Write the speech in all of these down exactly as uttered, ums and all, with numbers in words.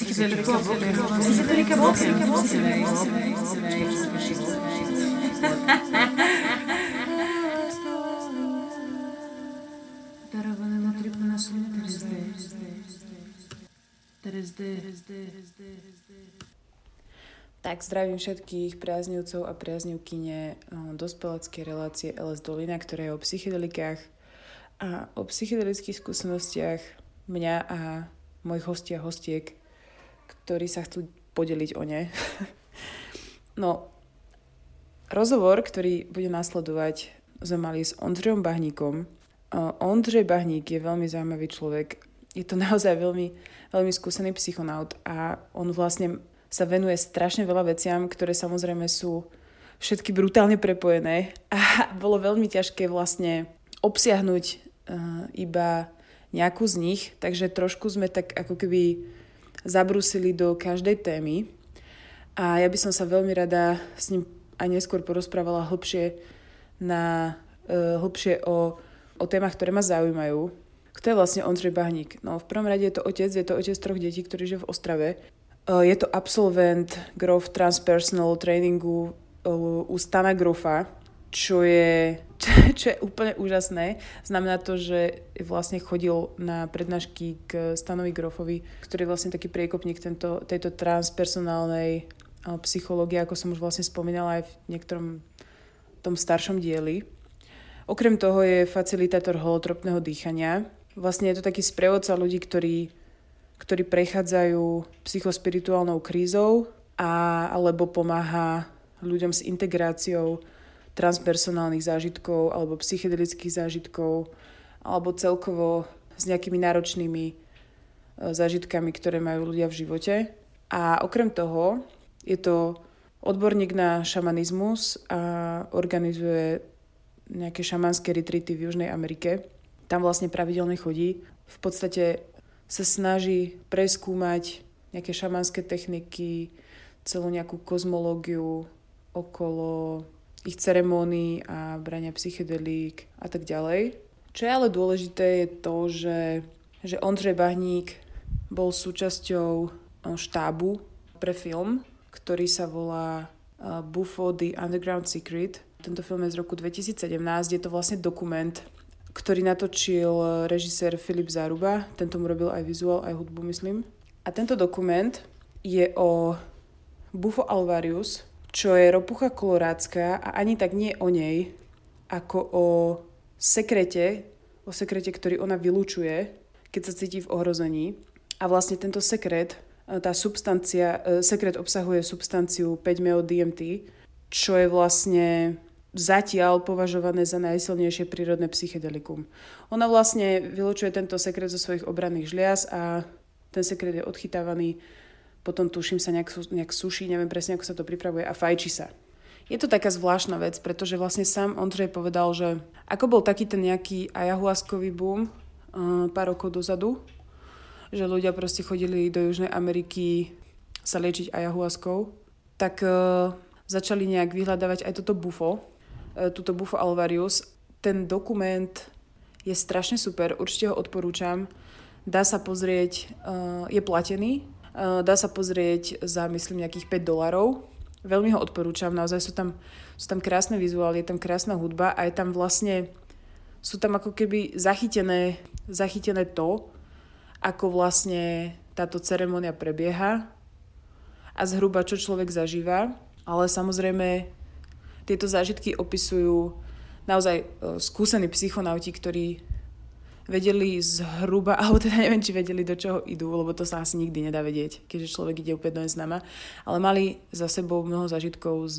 Tak zdravím všetkých priaznivcov a priaznivkyne dospelackej relácie el es Dolina, ktorá je o psychedelikách a o psychedelických skúsenostiach mňa a mojich hostí a hostiek, ktorí sa chcú podeliť o ne. No, rozhovor, ktorý bude nasledovať, sme mali s Ondrejom Bahníkom. Ondrej Bahník je veľmi zaujímavý človek. Je to naozaj veľmi, veľmi skúsený psychonaut a on vlastne sa venuje strašne veľa veciam, ktoré samozrejme sú všetky brutálne prepojené a bolo veľmi ťažké vlastne obsiahnuť uh, iba nejakú z nich, takže trošku sme tak ako keby zabrúsili do každej témy a ja by som sa veľmi rada s ním aj neskôr porozprávala hlbšie, na, uh, hlbšie o, o témach, ktoré ma zaujímajú. Kto je vlastne Ondrej Bahník? No v prvom rade je to otec, je to otec troch detí, ktorý žije v Ostrave. Uh, je to absolvent Grof Transpersonal Trainingu uh, u Stana Grofa, čo je, čo je úplne úžasné. Znamená to, že vlastne chodil na prednášky k Stanovi Grofovi, ktorý je vlastne taký priekopník tento, tejto transpersonálnej psychológie, ako som už vlastne spomínala aj v niektorom tom staršom dieli. Okrem toho je facilitátor holotropného dýchania. Vlastne je to taký sprievodca ľudí, ktorí, ktorí prechádzajú psychospirituálnou krízou a, alebo pomáha ľuďom s integráciou transpersonálnych zážitkov alebo psychedelických zážitkov alebo celkovo s nejakými náročnými zážitkami, ktoré majú ľudia v živote. A okrem toho je to odborník na šamanizmus a organizuje nejaké šamanské retrity v Južnej Amerike. Tam vlastne pravidelne chodí. V podstate sa snaží preskúmať nejaké šamanské techniky, celú nejakú kozmológiu okolo ich ceremónií a brania psychedelík a tak ďalej. Čo je ale dôležité je to, že, že Ondrej Bahník bol súčasťou štábu pre film, ktorý sa volá Bufo: The Underground Secret. Tento film je z roku dvetisícsedemnásť, je to vlastne dokument, ktorý natočil režisér Filip Záruba, tento mu robil aj vizuál, aj hudbu, myslím. A tento dokument je o Bufo Alvarius, čo je ropucha kolorádska a ani tak nie o nej, ako o sekrete, o sekrete, ktorý ona vylúčuje, keď sa cíti v ohrození. A vlastne tento sekret, tá substancia, sekret obsahuje substanciu päť-meo-dé em té, čo je vlastne zatiaľ považované za najsilnejšie prírodné psychedelikum. Ona vlastne vylúčuje tento sekret zo svojich obranných žliaz a ten sekret je odchytávaný. Potom tuším sa nejak, nejak suší, neviem presne, ako sa to pripravuje a fajčí sa. Je to taká zvláštna vec, pretože vlastne sám Ondrej povedal, že ako bol taký ten nejaký ayahuaskový boom uh, pár rokov dozadu, že ľudia proste chodili do Južnej Ameriky sa liečiť ayahuaskou, tak uh, začali nejak vyhľadávať aj toto bufo, uh, túto Bufo Alvarius. Ten dokument je strašne super, určite ho odporúčam. Dá sa pozrieť, uh, je platený, dá sa pozrieť za, myslím, nejakých päť dolárov. Veľmi ho odporúčam, naozaj sú tam, sú tam krásne vizuály, je tam krásna hudba a je tam vlastne, sú tam ako keby zachytené, zachytené to, ako vlastne táto ceremonia prebieha a zhruba čo človek zažíva, ale samozrejme tieto zážitky opisujú naozaj skúsení psychonauti, ktorí vedeli zhruba, alebo teda neviem, či vedeli, do čoho idú, lebo to sa asi nikdy nedá vedieť, keďže človek ide úplne do neznáma, ale mali za sebou mnoho zážitkov s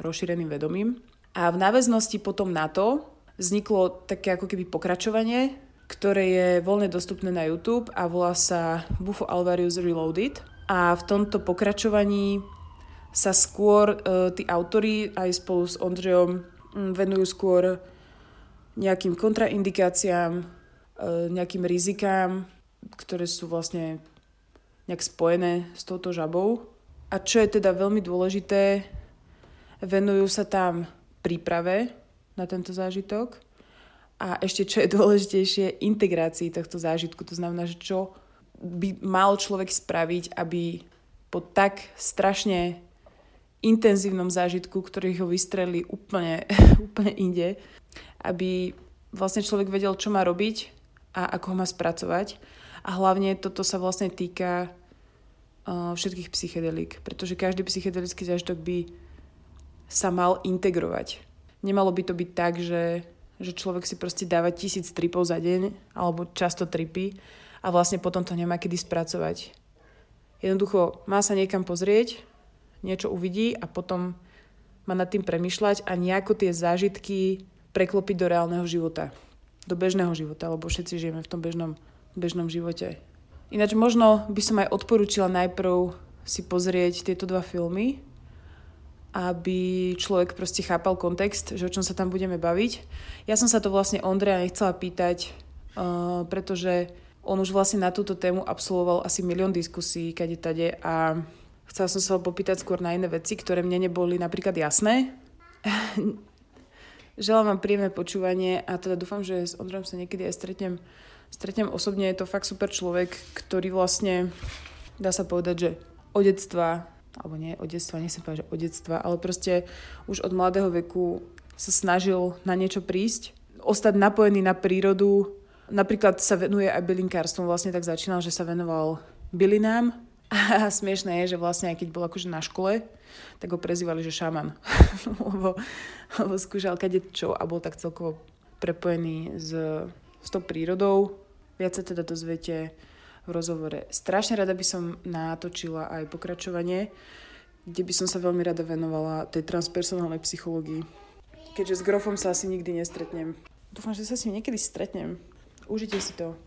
rozšíreným vedomím. A v náväznosti potom na to vzniklo také ako keby pokračovanie, ktoré je voľne dostupné na YouTube a volá sa Bufo Alvarius Reloaded. A v tomto pokračovaní sa skôr e, tí autori aj spolu s Ondrejom venujú skôr nejakým kontraindikáciám, nejakým rizikám, ktoré sú vlastne nejak spojené s touto žabou. A čo je teda veľmi dôležité, venujú sa tam príprave na tento zážitok a ešte čo je dôležitejšie, integrácii tohto zážitku. To znamená, že čo by mal človek spraviť, aby po tak strašne intenzívnom zážitku, ktorý ho vystrelí úplne, úplne inde, aby vlastne človek vedel, čo má robiť a ako ho má spracovať. A hlavne toto sa vlastne týka uh, všetkých psychedelík, pretože každý psychedelický zážitok by sa mal integrovať. Nemalo by to byť tak, že, že človek si proste dáva tisíc tripov za deň, alebo často tripy a vlastne potom to nemá kedy spracovať. Jednoducho má sa niekam pozrieť, niečo uvidí a potom má nad tým premýšľať a nejako tie zážitky preklopiť do reálneho života. Do bežného života, lebo všetci žijeme v tom bežnom, bežnom živote. Ináč možno by som aj odporúčila najprv si pozrieť tieto dva filmy, aby človek proste chápal kontext, že o čom sa tam budeme baviť. Ja som sa to vlastne Ondreja nechcela pýtať, uh, pretože on už vlastne na túto tému absolvoval asi milión diskusí kadetade a chcela som sa ho popýtať skôr na iné veci, ktoré mne neboli napríklad jasné. Želám vám príjemné počúvanie a teda dúfam, že s Ondrejom sa niekedy aj stretnem, stretnem osobne. Je to fakt super človek, ktorý vlastne, dá sa povedať, že od detstva, alebo nie od detstva, nechcem povedať, že od detstva, ale proste už od mladého veku sa snažil na niečo prísť, ostať napojený na prírodu. Napríklad sa venuje aj bylinkárstvom. Vlastne tak začínal, že sa venoval bylinám. A smiešné je, že vlastne aj keď bol akože na škole, tak ho prezývali, že šaman. lebo, lebo skúšal kadečo a bol tak celkovo prepojený s, s tou prírodou. Viac sa teda dozviete v rozhovore. Strašne rada by som natočila aj pokračovanie, kde by som sa veľmi rada venovala tej transpersonálnej psychológii. Keďže s Grofom sa asi nikdy nestretnem. Dúfam, že sa s ním niekedy stretnem. Užite si to.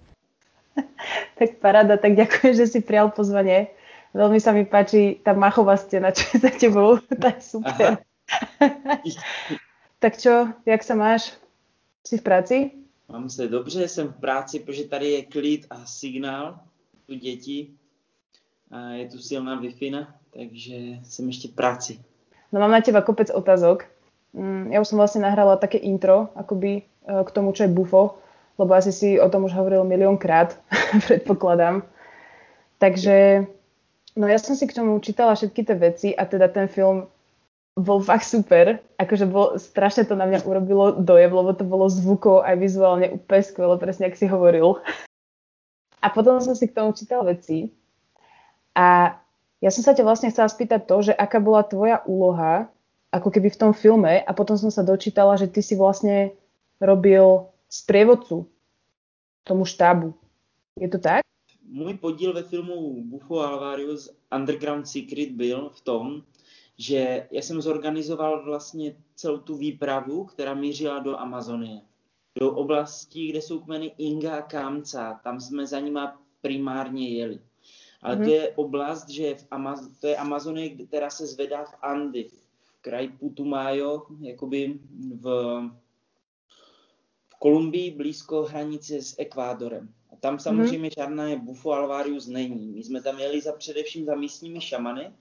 Tak paráda, tak ďakujem, že si prijal pozvanie. Veľmi sa mi páči tá machová stena, čo je za tebou. Tak super. Tak čo, jak sa máš? Si v práci? Mám se dobře, jsem v práci, protože tady je klid a signál. Tu děti a je tu silná wifina, takže jsem ještě v práci. No mám na teba kopec otázok. Ja už som vlastne nahrala také intro, akoby k tomu, čo je Bufo. Lebo asi si o tom už hovoril miliónkrát, predpokladám. Takže, no ja som si k tomu čítala všetky tie veci a teda ten film bol fakt super. Akože bol, strašne to na mňa urobilo dojem, lebo to bolo zvukov aj vizuálne úplne skvelé, presne ak si hovoril. A potom som si k tomu čítala veci a ja som sa ťa vlastne chcela spýtať to, že aká bola tvoja úloha, ako keby v tom filme, a potom som sa dočítala, že ty si vlastne robil sprievodcu tomu štábu. Je to tak? Můj podíl ve filmu Bufo Alvarius Underground Secret byl v tom, že já jsem zorganizoval vlastně celou tu výpravu, která mířila do Amazonie. Do oblasti, kde jsou kmeny Inga a Kamca. Tam jsme za nima primárně jeli. Ale mm. to je oblast, že v Amaz- to je Amazonie, která se zvedá v Andy. Kraj Putumayo, jakoby v Kolumbii blízko hranice s Ekvádorem. A tam samozřejmě mm-hmm. žádné Bufo Alvarius není. My jsme tam jeli za především za místními šamany,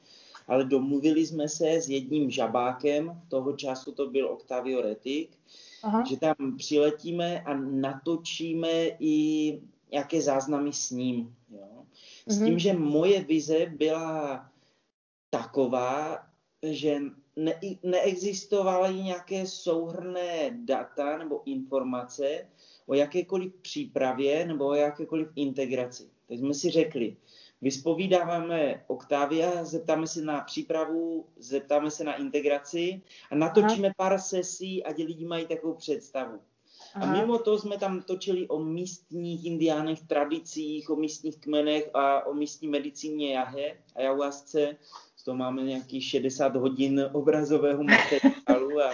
ale domluvili jsme se s jedním žabákem, toho času to byl Octavio Rettig, Aha. že tam přiletíme a natočíme i nějaké záznamy s ním. Jo? S mm-hmm. tím, že moje vize byla taková, že Ne, neexistovaly nějaké souhrnné data nebo informace o jakékoliv přípravě nebo o jakékoliv integraci. Tak jsme si řekli, vyspovídáváme Octavia, zeptáme se na přípravu, zeptáme se na integraci a natočíme Aha. pár sesí, ať lidi mají takovou představu. Aha. A mimo toho jsme tam točili o místních indiánech, tradicích, o místních kmenech a o místní medicíně jahe a ayahuasce. To máme nějakých šedesát hodin obrazového materiálu a,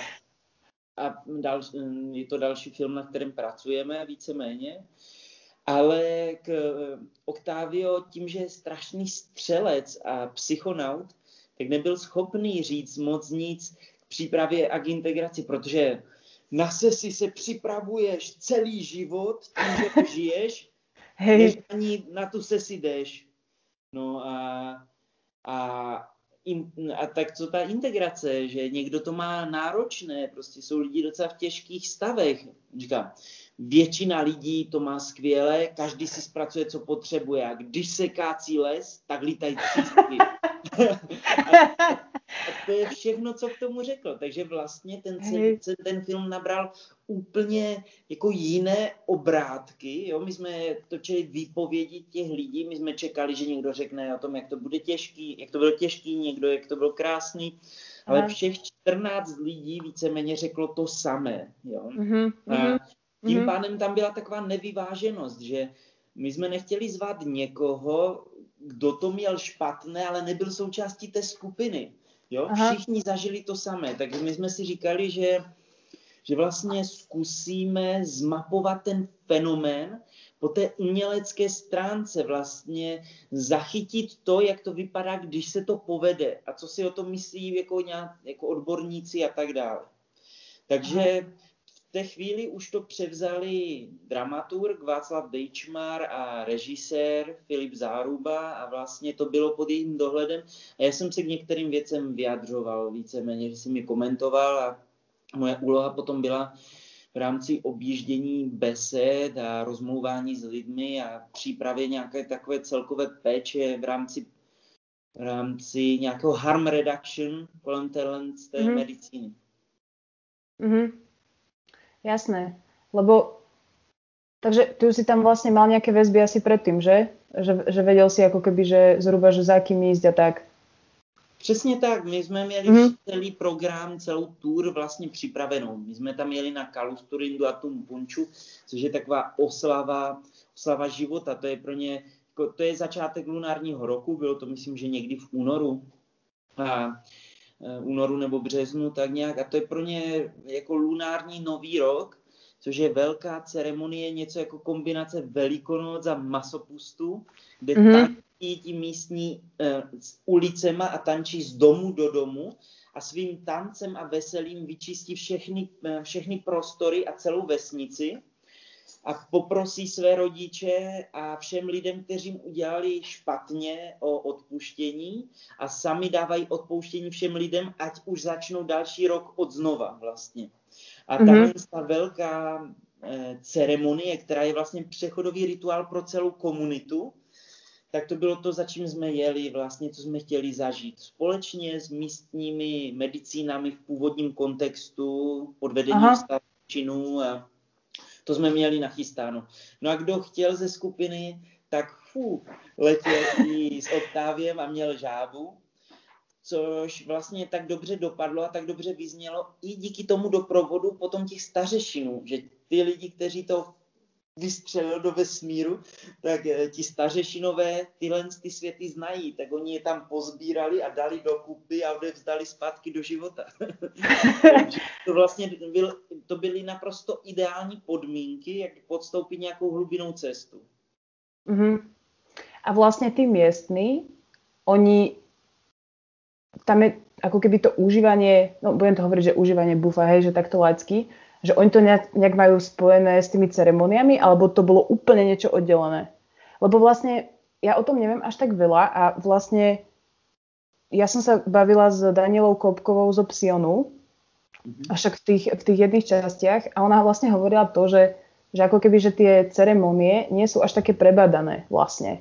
a dal, je to další film, na kterém pracujeme víceméně. Ale k Octavio, tím, že je strašný střelec a psychonaut, tak nebyl schopný říct moc nic k přípravě a k integraci, protože na sesi se připravuješ celý život, tím, že to žiješ, hey. než ani na tu sesi jdeš. No a, a In, a tak co ta integrace, že někdo to má náročné, prostě jsou lidi docela v těžkých stavech, říkám, většina lidí to má skvěle, každý si zpracuje, co potřebuje. A když se kácí les, tak lítají třísky. a, a to je všechno, co k tomu řekl. Takže vlastně ten, se, ten film nabral úplně jako jiné obrátky. Jo? My jsme točili výpovědi těch lidí, my jsme čekali, že někdo řekne o tom, jak to bude těžký, jak to bylo těžký, někdo, jak to bylo krásný. Ale všech čtrnáct lidí víceméně řeklo to samé. Jo? Mm-hmm, a tím mm-hmm. pádem tam byla taková nevyváženost, že my jsme nechtěli zvát někoho, kdo to měl špatné, ale nebyl součástí té skupiny. Jo? Všichni zažili to samé. Takže my jsme si říkali, že, že vlastně zkusíme zmapovat ten fenomén po té umělecké stránce, vlastně zachytit to, jak to vypadá, když se to povede a co si o tom myslí jako, nějak, jako odborníci a tak dále. Takže v té chvíli už to převzali dramaturg Václav Dejčmar a režisér Filip Záruba a vlastně to bylo pod jejím dohledem. A já jsem se k některým věcem vyjadřoval víceméně, že jsem mi komentoval a moje úloha potom byla v rámci objíždění besed a rozmlouvání s lidmi a přípravě nějaké takové celkové péče v rámci, v rámci nějakého harm reduction kolem téhle z té mm-hmm. medicíny. Mm-hmm. Jasné, lebo takže ty už si tam vlastne mal nejaké väzby asi predtým, že? Že, že vedel si ako keby, že zhruba, že za kým ísť a tak. Přesně tak, my jsme měli mm-hmm. celý program, celou tour vlastně připravenou. My jsme tam jeli na Kalusturindu a Tumpunču, což je taková oslava, oslava života. To je pro ně, to je začátek lunárního roku, bylo to myslím, že někdy v únoru, a, únoru nebo březnu, tak nějak. A to je pro ně jako lunární nový rok, což je velká ceremonie, něco jako kombinace Velikonoc a masopustu, kde mm-hmm. tak ti místní e, s ulicema a tančí z domu do domu a svým tancem a veselím vyčistí všechny, všechny prostory a celou vesnici a poprosí své rodiče a všem lidem, kteří udělali špatně, o odpuštění a sami dávají odpouštění všem lidem, ať už začnou další rok od znova vlastně. A tam je ta velká e, ceremonie, která je vlastně přechodový rituál pro celou komunitu, tak to bylo to, za čím jsme jeli, vlastně, co jsme chtěli zažít. Společně s místními medicínami v původním kontextu, pod vedením starčinů, to jsme měli nachystáno. No a kdo chtěl ze skupiny, tak fú, letěl i s Octaviem a měl žábu, což vlastně tak dobře dopadlo a tak dobře vyznělo i díky tomu doprovodu potom těch stařešinů, že ty lidi, kteří to vystřelil do vesmíru, tak ti stařešinové tyhle ty světy znají, tak oni je tam pozbírali a dali do kupy a odevzdali zpátky do života. to vlastně byl, to byly naprosto ideální podmínky, jak podstoupit nějakou hlubinou cestu. Uh-huh. A vlastně ty miestni, oni, tam je ako keby to užívanie, no budem to hovoriť, že užívanie bufa, hej, že takto laicky, že oni to nejak majú spojené s tými ceremoniami, alebo to bolo úplne niečo oddelené. Lebo vlastne ja o tom neviem až tak veľa a vlastne ja som sa bavila s Danielou Kopkovou zo Psyonu, mm-hmm. však v tých, v tých jedných častiach a ona vlastne hovorila to, že, že ako keby, že tie ceremonie nie sú až také prebadané vlastne.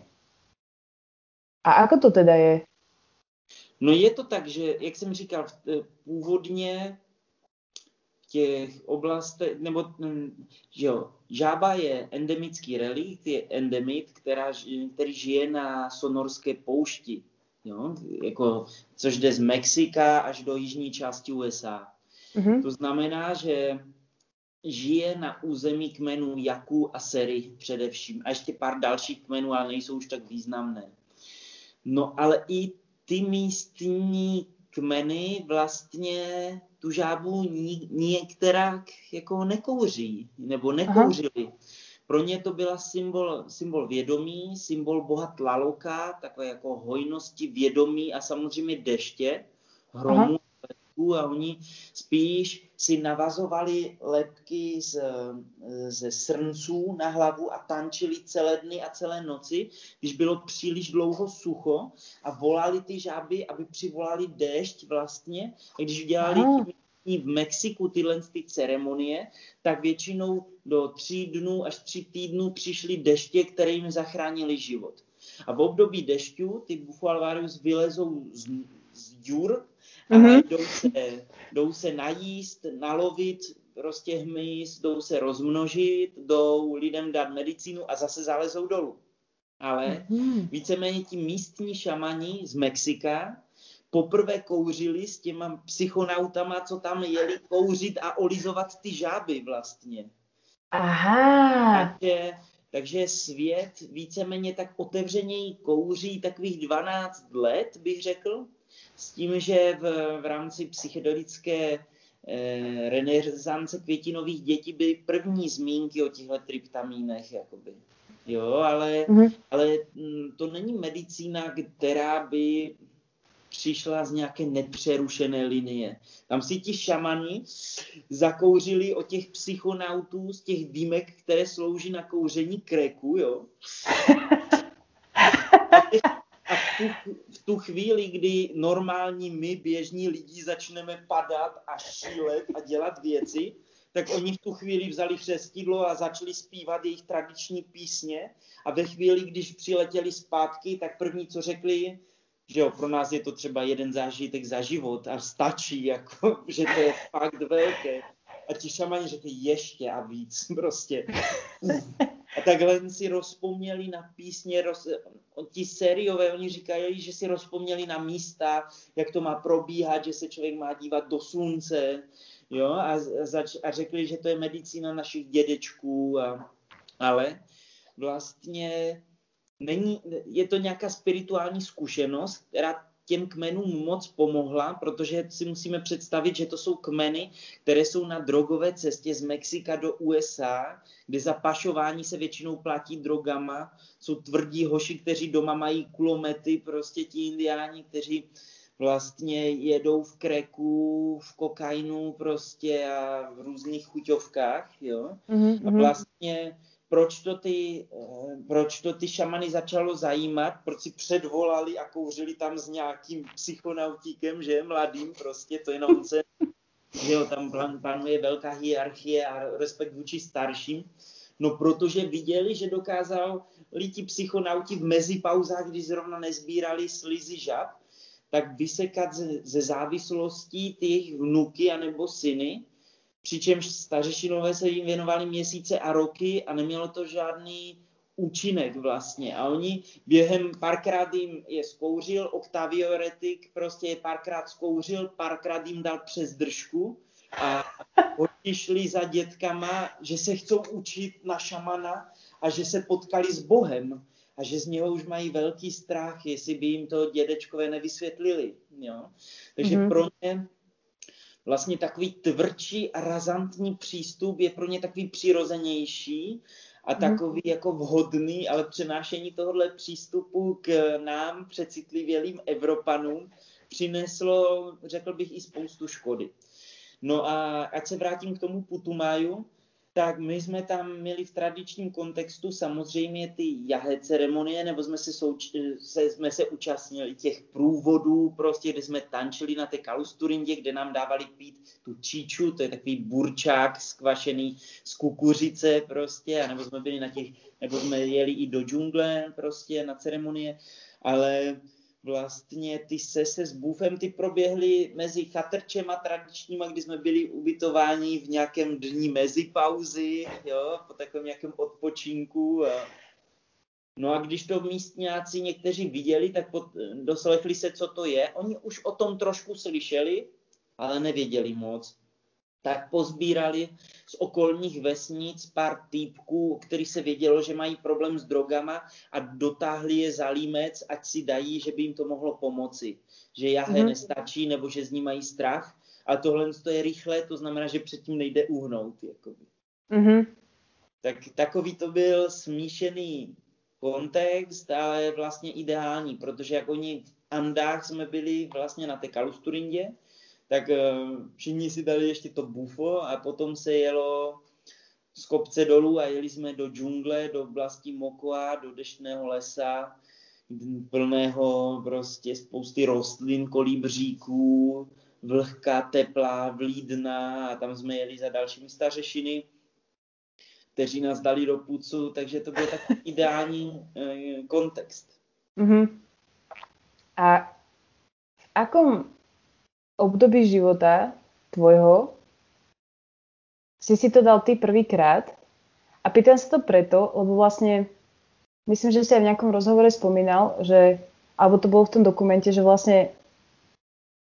A ako to teda je? No je to tak, že jak som říkal, pôvodne těch oblastech, nebo že jo, žába je endemický relikt, je endemit, která, který žije na sonorské poušti, jo, jako, což jde z Mexika až do jižní části U S A. Mm-hmm. To znamená, že žije na území kmenů Yaku a Sery především a ještě pár dalších kmenů, ale nejsou už tak významné. No ale i ty místní kmeny vlastně tu žábu některá jako nekouří, nebo nekouřili. Aha. Pro ně to byla symbol, symbol vědomí, symbol boha Tlaloka, takové jako hojnosti, vědomí a samozřejmě deště, hromu, lepku a oni spíš si navazovali lepky z, ze srnců na hlavu a tančili celé dny a celé noci, když bylo příliš dlouho sucho a volali ty žáby, aby přivolali déšť vlastně. A když udělali i v Mexiku tyhle ty ceremonie, tak většinou do tří dnů až tří týdnů přišly deště, které jim zachránily život. A v období dešťů ty Bufo Alvarius vylezou z, z džur a mm-hmm. jdou, se, jdou se najíst, nalovit, prostě hmyz, jdou se rozmnožit, jdou lidem dát medicínu a zase zalezou dolů. Ale mm-hmm. víceméně ti místní šamani z Mexika poprvé kouřili s těma psychonautama, co tam jeli kouřit a olizovat ty žáby vlastně. Aha. Takže, takže svět víceméně tak otevřeněji kouří takových dvanáct let, bych řekl, s tím, že v, v rámci psychedelické eh, renesance květinových dětí byly první zmínky o těchto tryptamínech, jakoby. Jo, ale, mm-hmm. ale to není medicína, která by přišla z nějaké nepřerušené linie. Tam si ti šamani zakouřili od těch psychonautů z těch dýmek, které slouží na kouření kreku, jo. A v tu, v tu chvíli, kdy normální my, běžní lidi, začneme padat a šílet a dělat věci, tak oni v tu chvíli vzali křestidlo a začali zpívat jejich tradiční písně a ve chvíli, když přiletěli zpátky, tak první, co řekli, že jo, pro nás je to třeba jeden zážitek za život a stačí, jako, že to je fakt velké. A ti šamani řekli ještě a víc prostě. A takhle si rozpomněli na písně, roz... ti sériové, oni říkají, že si rozpomněli na místa, jak to má probíhat, že se člověk má dívat do slunce, jo, a, zač... a řekli, že to je medicína našich dědečků, a... ale vlastně... Není, je to nějaká spirituální zkušenost, která těm kmenům moc pomohla, protože si musíme představit, že to jsou kmeny, které jsou na drogové cestě z Mexika do U S A, kde za pašování se většinou platí drogama, jsou tvrdí hoši, kteří doma mají kulomety, prostě ti indiáni, kteří vlastně jedou v kreku, v kokainu prostě a v různých chuťovkách, jo, mm-hmm. a vlastně... Proč to, ty, proč to ty šamany začalo zajímat, proč si předvolali a kouřili tam s nějakým psychonautíkem, že je mladým, prostě to je nonsense, že jo, tam panuje velká hierarchie a respekt vůči starším. No protože viděli, že dokázali ti psychonauti v mezipauzách, když zrovna nezbírali slizy žab, tak vysekat ze závislostí ty jejich vnuky anebo syny, přičemž stařešinové se jim věnovali měsíce a roky a nemělo to žádný účinek vlastně. A oni během párkrát jim je zkouřil, Octavio Rettig prostě je párkrát zkouřil, párkrát jim dal přes držku a odešli za dětkama, že se chcou učit na šamana a že se potkali s Bohem a že z něho už mají velký strach, jestli by jim to dědečkové nevysvětlili. Jo? Takže mm-hmm. pro ně... Vlastně takový tvrdší a razantní přístup je pro ně takový přirozenější a takový jako vhodný, ale přenášení tohohle přístupu k nám, přecitlivělým Evropanům, přineslo, řekl bych, i spoustu škody. No a ať se vrátím k tomu Putumayu, tak my jsme tam měli v tradičním kontextu samozřejmě ty jahé ceremonie, nebo jsme se, souč- se, jsme se účastnili těch průvodů, prostě, kde jsme tančili na té Kalusturindě, kde nám dávali pít tu číču, to je takový burčák skvašený z kukuřice, prostě, a nebo jsme byli na těch, nebo jsme jeli i do džungle, prostě, na ceremonie, ale... Vlastně ty sese s bufem, ty proběhly mezi chatrčema tradičníma, kdy jsme byli ubytováni v nějakém dní mezi pauzy, jo, po takovém nějakém odpočinku. No a když to místňáci někteří viděli, tak pod, doslechli se, co to je. Oni už o tom trošku slyšeli, ale nevěděli moc. Tak pozbírali z okolních vesnic pár týpků, který se vědělo, že mají problém s drogama a dotáhli je za límec, ať si dají, že by jim to mohlo pomoci. Že jahé mm-hmm. nestačí nebo že z ní mají strach. A tohle je rychle, to znamená, že předtím nejde uhnout. Jakoby. Mm-hmm. Tak, takový to byl smíšený kontext, ale vlastně ideální, protože jak oni v Andách jsme byli vlastně na té Kalusturindě, tak všichni si dali ještě to bufo a potom se jelo z kopce dolů a jeli jsme do džungle, do oblasti Mokoa, do deštného lesa, plného prostě spousty rostlin, kolibříků, vlhká, teplá, vlídná a tam jsme jeli za dalšími stařešiny, kteří nás dali do pucu, takže to byl takový ideální e, kontext. Uh-huh. A v akom období života tvojho si si to dal ty prvýkrát? A pýtam sa to preto, lebo vlastne myslím, že si aj v nejakom rozhovore spomínal, že, alebo to bolo v tom dokumente, že vlastne,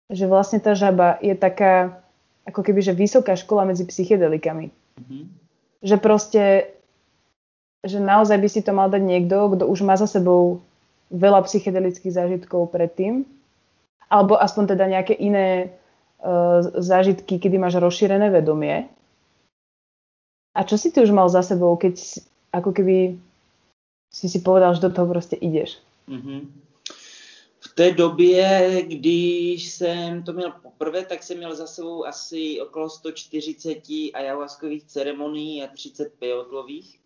že vlastne tá žaba je taká, ako keby, že vysoká škola medzi psychedelikami. Mm-hmm. Že proste, že naozaj by si to mal dať niekto, kto už má za sebou veľa psychedelických zážitkov predtým, alebo aspoň teda nejaké iné uh, zážitky, kedy máš rozšírené vedomie. A čo si ty už mal za sebou, keď ako keby si si povedal, že do toho proste ideš? Mm-hmm. V té době, když jsem to měl poprvé, tak jsem měl za sebou asi okolo sto čtyřicet ayahuaskových ceremonií a třicet pejotlových.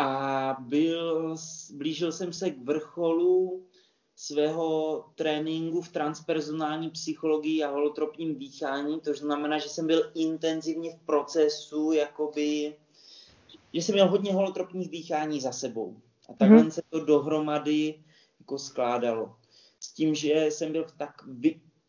A byl, blížil jsem se k vrcholu svého tréninku v transpersonální psychologii a holotropním dýchání, to znamená, že jsem byl intenzivně v procesu, jakoby, že jsem měl hodně holotropních dýchání za sebou. A takhle mm. se to dohromady jako skládalo. S tím, že jsem byl v tak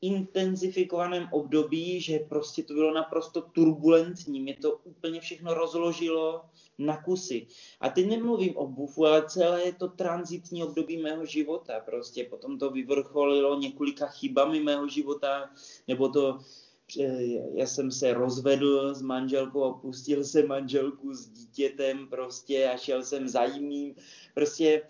intenzifikovaném období, že prostě to bylo naprosto turbulentní, mě to úplně všechno rozložilo na kusy. A teď nemluvím o bufu, ale celé to transitní období mého života. Prostě potom to vyvrcholilo několika chybami mého života, nebo to, já jsem se rozvedl s manželkou, opustil jsem manželku s dítětem prostě a šel jsem za jiným. Prostě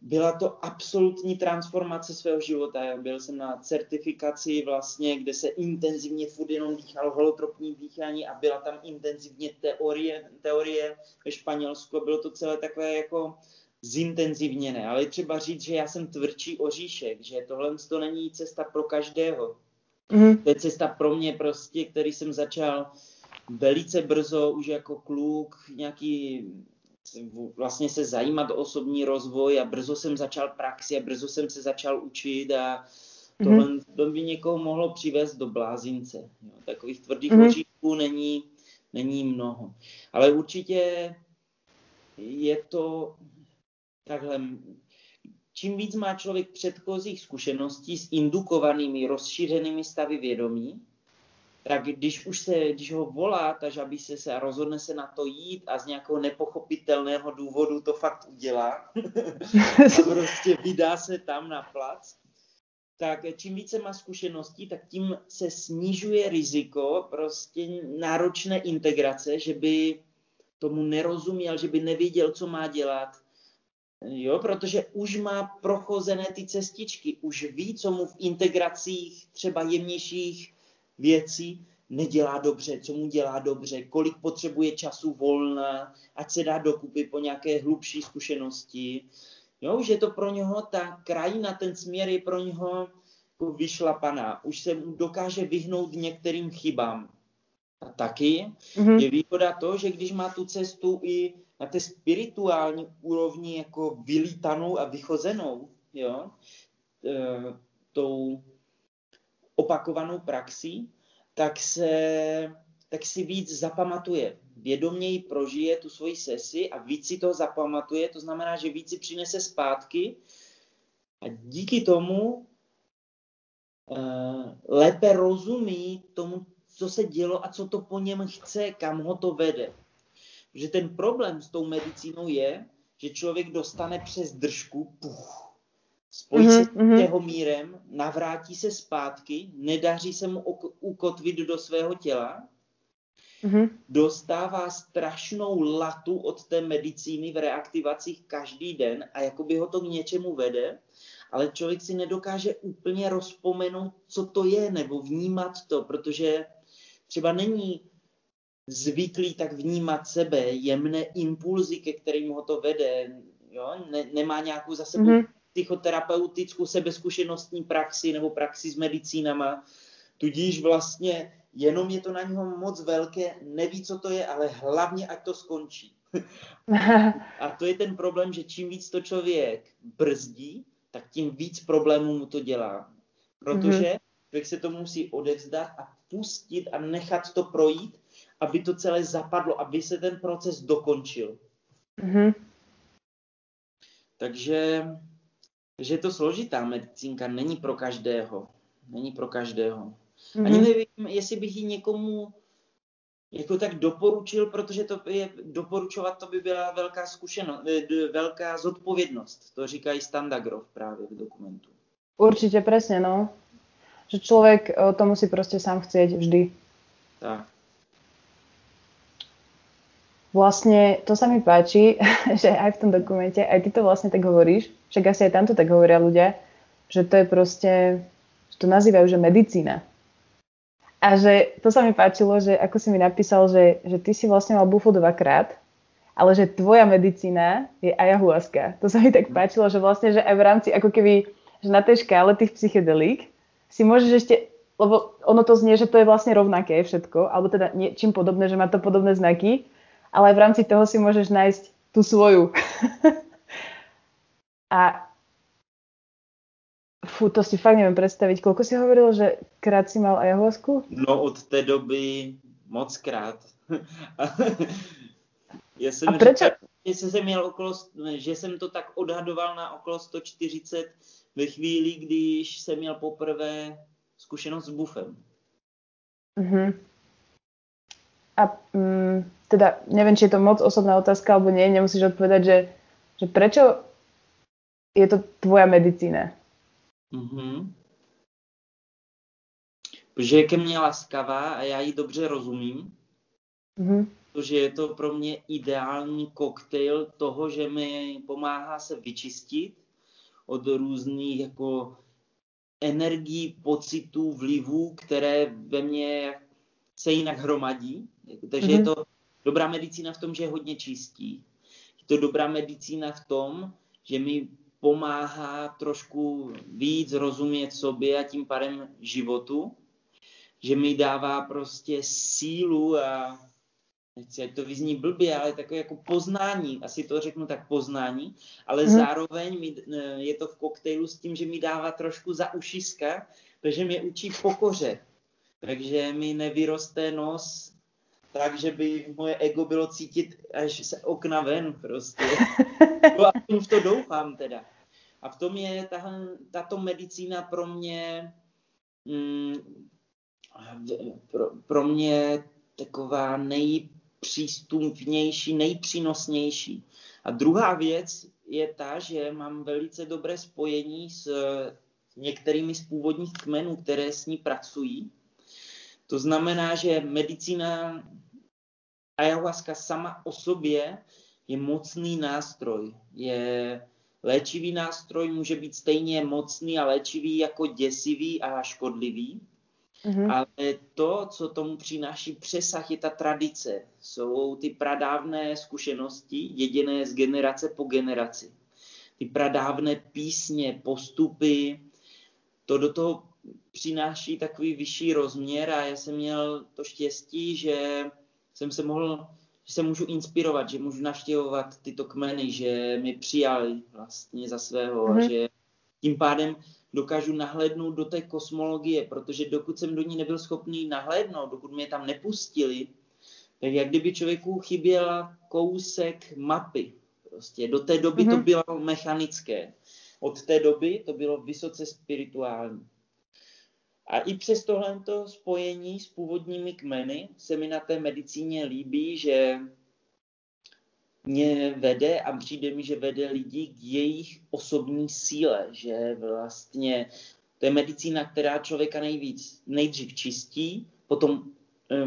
byla to absolutní transformace svého života. Já byl jsem na certifikaci vlastně, kde se intenzivně furt jenom dýchalo holotropní dýchání a byla tam intenzivně teorie, teorie ve Španělsku. Bylo to celé takové jako zintenzivněné. Ale třeba říct, že já jsem tvrdší oříšek, že tohle to není cesta pro každého. Mm. To je cesta pro mě prostě, který jsem začal velice brzo, už jako kluk, nějaký... vlastně se zajímat o osobní rozvoj a brzo jsem začal praxi a brzo jsem se začal učit a tohle mm-hmm. by někoho mohlo přivést do blázince. Jo, takových tvrdých mm-hmm. oříšků není, není mnoho. Ale určitě je to takhle, čím víc má člověk předchozích zkušeností s indukovanými, rozšířenými stavy vědomí, tak když už se, když ho volá ta žabice a rozhodne se na to jít a z nějakého nepochopitelného důvodu to fakt udělá a prostě vydá se tam na plac, tak čím více má zkušeností, tak tím se snižuje riziko prostě náročné integrace, že by tomu nerozuměl, že by nevěděl, co má dělat, jo, protože už má prochozené ty cestičky, už ví, co mu v integracích třeba jemnějších věci nedělá dobře, co mu dělá dobře, kolik potřebuje času volna, ať se dá dokupy po nějaké hlubší zkušenosti. Jo, že to pro něho, ta krajina, ten směr je pro něho vyšlapaná. Už se mu dokáže vyhnout některým chybám. A taky mm-hmm. je výhoda to, že když má tu cestu i na té spirituální úrovni jako vylítanou a vychozenou, jo, e, tou opakovanou praxí, tak, se, tak si víc zapamatuje. Vědoměji prožije tu svoji sesi a víc si toho zapamatuje, to znamená, že víc si přinese zpátky a díky tomu uh, lépe rozumí tomu, co se dělo a co to po něm chce, kam ho to vede. Že ten problém s tou medicínou je, že člověk dostane přes držku, puch, spojí se mm-hmm. jeho mírem, navrátí se zpátky, nedaří se mu ukotvit do svého těla, mm-hmm. dostává strašnou latu od té medicíny v reaktivacích každý den a jakoby ho to k něčemu vede, ale člověk si nedokáže úplně rozpomenout, co to je, nebo vnímat to, protože třeba není zvyklý tak vnímat sebe, jemné impulzy, ke kterým ho to vede, jo? Ne- nemá nějakou za sebou mm-hmm. psychoterapeutickou sebezkušenostní praxi nebo praxi s medicínama, tudíž vlastně jenom je to na něho moc velké, neví, co to je, ale hlavně, ať to skončí. A to je ten problém, že čím víc to člověk brzdí, tak tím víc problémů mu to dělá. Protože Člověk se to musí odevzdat a pustit a nechat to projít, aby to celé zapadlo, aby se ten proces dokončil. Mm-hmm. Takže, takže je to složitá medicínka, není pro každého. Není pro každého. Mm-hmm. Ani nevím, jestli bych ji někomu jako tak doporučil, protože to je, doporučovat to by byla velká zkušenost, velká zodpovědnost. To říká i Stan Grof právě v dokumentu. Určitě, přesně, no. Že člověk to musí prostě sám chcieť vždy. Tak. Vlastne to sa mi páči, že aj v tom dokumente, aj ty to vlastne tak hovoríš, však asi aj tamto tak hovoria ľudia, že to je proste, že to nazývajú, že medicína. A že to sa mi páčilo, že ako si mi napísal, že, že ty si vlastne mal bufo dvakrát, ale že tvoja medicína je ayahuasca. To sa mi tak páčilo, že vlastne, že aj v rámci, ako keby, že na tej škále tých psychedelík si môžeš ešte, lebo ono to znie, že to je vlastne rovnaké všetko, alebo teda niečím podobné, že má to podobné znaky, ale aj v rámci toho si môžeš nájsť tú svoju. A fú, to si fakt neviem predstaviť. Koľko si hovoril, že krát si mal ayahuasku? No od té doby moc krát. Ja som, říkal, že, som okolo, že jsem to tak odhadoval na okolo sto čtyřicet ve chvíli, když jsem měl poprvé zkušenost s bufem. Mhm. A um, teda, neviem, či je to moc osobná otázka, alebo nie, nemusíš odpovedať, že, že prečo je to tvoja medicína? Mm-hmm. Protože je ke mně laskavá a já ji dobře rozumím. Mm-hmm. Protože je to pro mě ideální koktejl toho, že mi pomáhá se vyčistit od různých jako energií, pocitů, vlivů, které ve mně se jinak hromadí. Takže mm-hmm. je to dobrá medicína v tom, že hodně čistí. Je to dobrá medicína v tom, že mi pomáhá trošku víc rozumět sobě a tím pádem životu. Že mi dává prostě sílu a nechci, ať to vyzní blbě, ale takové jako poznání. Asi to řeknu tak poznání, ale mm-hmm. zároveň mi, je to v koktejlu s tím, že mi dává trošku za ušiska, takže mě učí pokoře. Takže mi nevyroste nos tak, že by moje ego bylo cítit až z okna ven prostě. No a v to doufám teda. A v tom je tato medicína pro mě, mm, pro, pro mě taková nejpřístupnější, nejpřínosnější. A druhá věc je ta, že mám velice dobré spojení s některými z původních kmenů, které s ní pracují. To znamená, že medicína ayahuasca sama o sobě je mocný nástroj. Je léčivý nástroj, může být stejně mocný a léčivý jako děsivý a škodlivý. Mm-hmm. Ale to, co tomu přináší přesah, je ta tradice. Jsou ty pradávné zkušenosti, děděné z generace po generaci. Ty pradávné písně, postupy, to do toho přináší takový vyšší rozměr a já jsem měl to štěstí, že jsem se mohl, že se můžu inspirovat, že můžu navštěvovat tyto kmeny, že mi přijali vlastně za svého mm-hmm. a že tím pádem dokážu nahlédnout do té kosmologie, protože dokud jsem do ní nebyl schopný nahlédnout, dokud mě tam nepustili, tak jak kdyby člověku chyběl kousek mapy. Prostě do té doby mm-hmm. to bylo mechanické. Od té doby to bylo vysoce spirituální. A i přes tohleto spojení s původními kmeny se mi na té medicíně líbí, že mě vede a přijde mi, že vede lidi k jejich osobní síle, že vlastně to je medicína, která člověka nejvíc, nejdřív čistí, potom,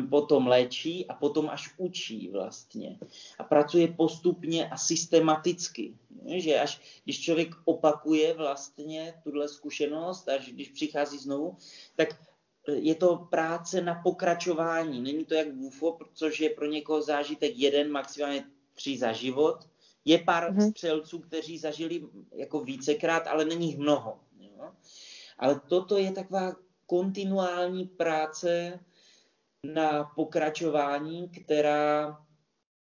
potom léčí a potom až učí vlastně. A pracuje postupně a systematicky, že až když člověk opakuje vlastně tuhle zkušenost, až když přichází znovu, tak je to práce na pokračování. Není to jak bufo, což je pro někoho zážitek jeden, maximálně tři za život. Je pár mm-hmm. střelců, kteří zažili jako vícekrát, ale není jich mnoho. Jo? Ale toto je taková kontinuální práce na pokračování, která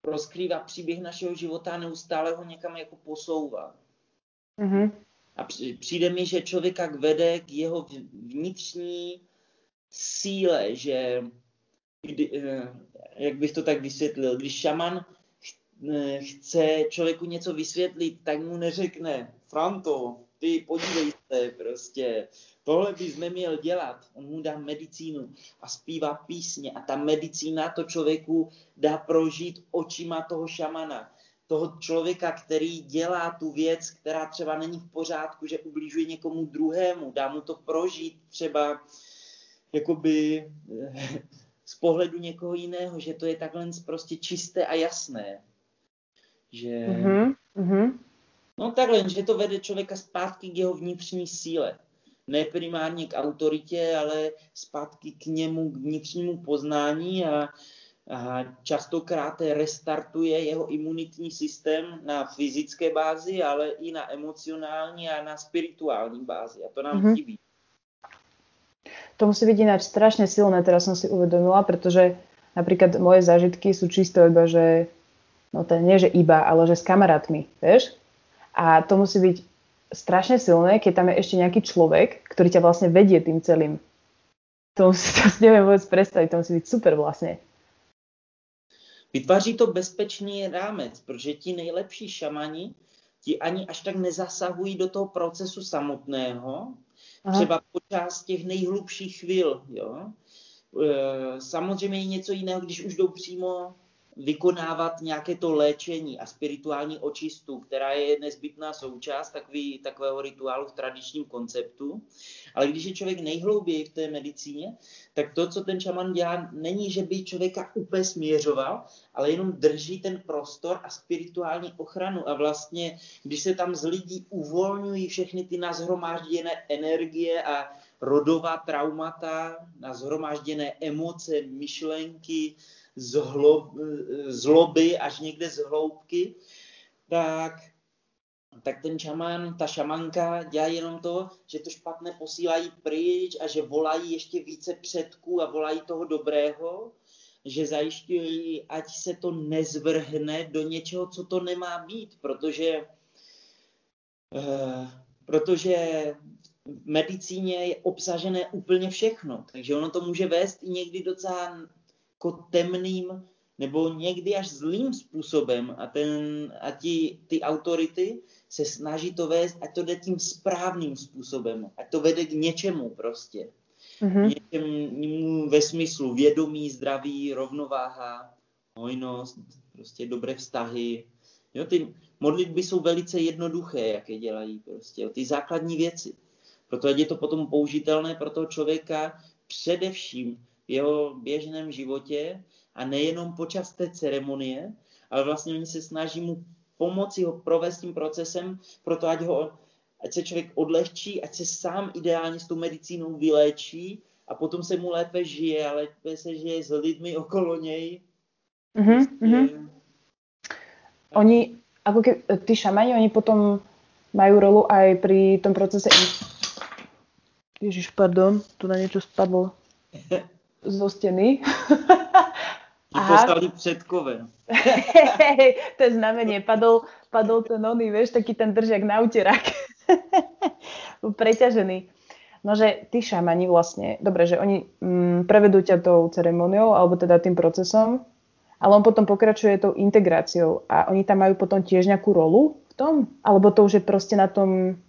rozkrývá příběh našeho života a neustále ho někam jako posouvá. Mm-hmm. A přijde mi, že člověka vede k jeho vnitřní síle, že, kdy, jak bych to tak vysvětlil, když šaman chce člověku něco vysvětlit, tak mu neřekne, Franto, ty podívej se, prostě, tohle bys neměl dělat. On mu dá medicínu a zpívá písně a ta medicína to člověku dá prožít očima toho šamana. Toho člověka, který dělá tu věc, která třeba není v pořádku, že ubližuje někomu druhému, dá mu to prožít třeba jakoby z pohledu někoho jiného, že to je takhle prostě čisté a jasné. Že... Mm-hmm, mm-hmm. No takhle, že to vede člověka zpátky k jeho vnitřní síle. Ne primárně k autoritě, ale zpátky k němu, k vnitřnímu poznání a a častokrát restartuje jeho imunitní systém na fyzické bázi, ale i na emocionální a na spirituální bázi. A to nám mm-hmm. chybí. To musí byť ináč strašne silné, teraz som si uvedomila, pretože napríklad moje zážitky sú čisto iba, že, no to nie, že iba, ale že s kamarátmi, vieš? A to musí byť strašne silné, keď tam je ešte nejaký človek, ktorý ťa vlastne vedie tým celým. To si to neviem vôbec predstaviť, to musí byť super vlastne. Vytváří to bezpečný rámec, protože ti nejlepší šamani ti ani až tak nezasahují do toho procesu samotného, aha, třeba počas těch nejhlubších chvíl. Jo? E, samozřejmě je něco jiného, když už jdou přímo vykonávat nějaké to léčení a spirituální očistu, která je nezbytná součást takový, takového rituálu v tradičním konceptu. Ale když je člověk nejhlouběji v té medicíně, tak to, co ten šaman dělá, není, že by člověka úplně směřoval, ale jenom drží ten prostor a spirituální ochranu. A vlastně, když se tam z lidí uvolňují všechny ty nashromážděné energie a rodová traumata, nashromážděné emoce, myšlenky, Zhlob, zloby až někde z hloubky, tak, tak ten šaman, ta šamanka dělá jenom to, že to špatné posílají pryč a že volají ještě více předků a volají toho dobrého, že zajišťují, ať se to nezvrhne do něčeho, co to nemá být, protože, uh, protože v medicíně je obsažené úplně všechno, takže ono to může vést i někdy docela jako temným nebo někdy až zlým způsobem a, ten, a ti, ty autority se snaží to vést, ať to jde tím správným způsobem, ať to vede k něčemu prostě. Mm-hmm. Něčemu ve smyslu vědomí, zdraví, rovnováha, hojnost, prostě dobré vztahy. Jo, ty modlitby jsou velice jednoduché, jak je dělají prostě, jo, ty základní věci. Proto je to potom použitelné pro toho člověka především v jeho běžném životě a nejenom počas té ceremonie, ale vlastně oni se snaží mu pomoci ho provést tím procesem, proto ať, ho, ať se člověk odlehčí, ať se sám ideálně s tou medicínou vyléčí a potom se mu lépe žije a lépe se žije s lidmi okolo něj. Mm-hmm, mm-hmm. Oni, ako keby, tí šamani, oni potom majú rolu aj pri tom procese... Ježiš, pardon, tu na niečo spadlo. Zo steny. Ti postali předkové. Hej, to je znamenie. Padol, padol ten oný, vieš, taký ten držiak na uterák. Preťažený. Nože tí šamani vlastne, dobre, že oni mm, prevedú ťa tou ceremoniou, alebo teda tým procesom, ale on potom pokračuje tou integráciou a oni tam majú potom tiež nejakú rolu v tom? Alebo to už je proste na tom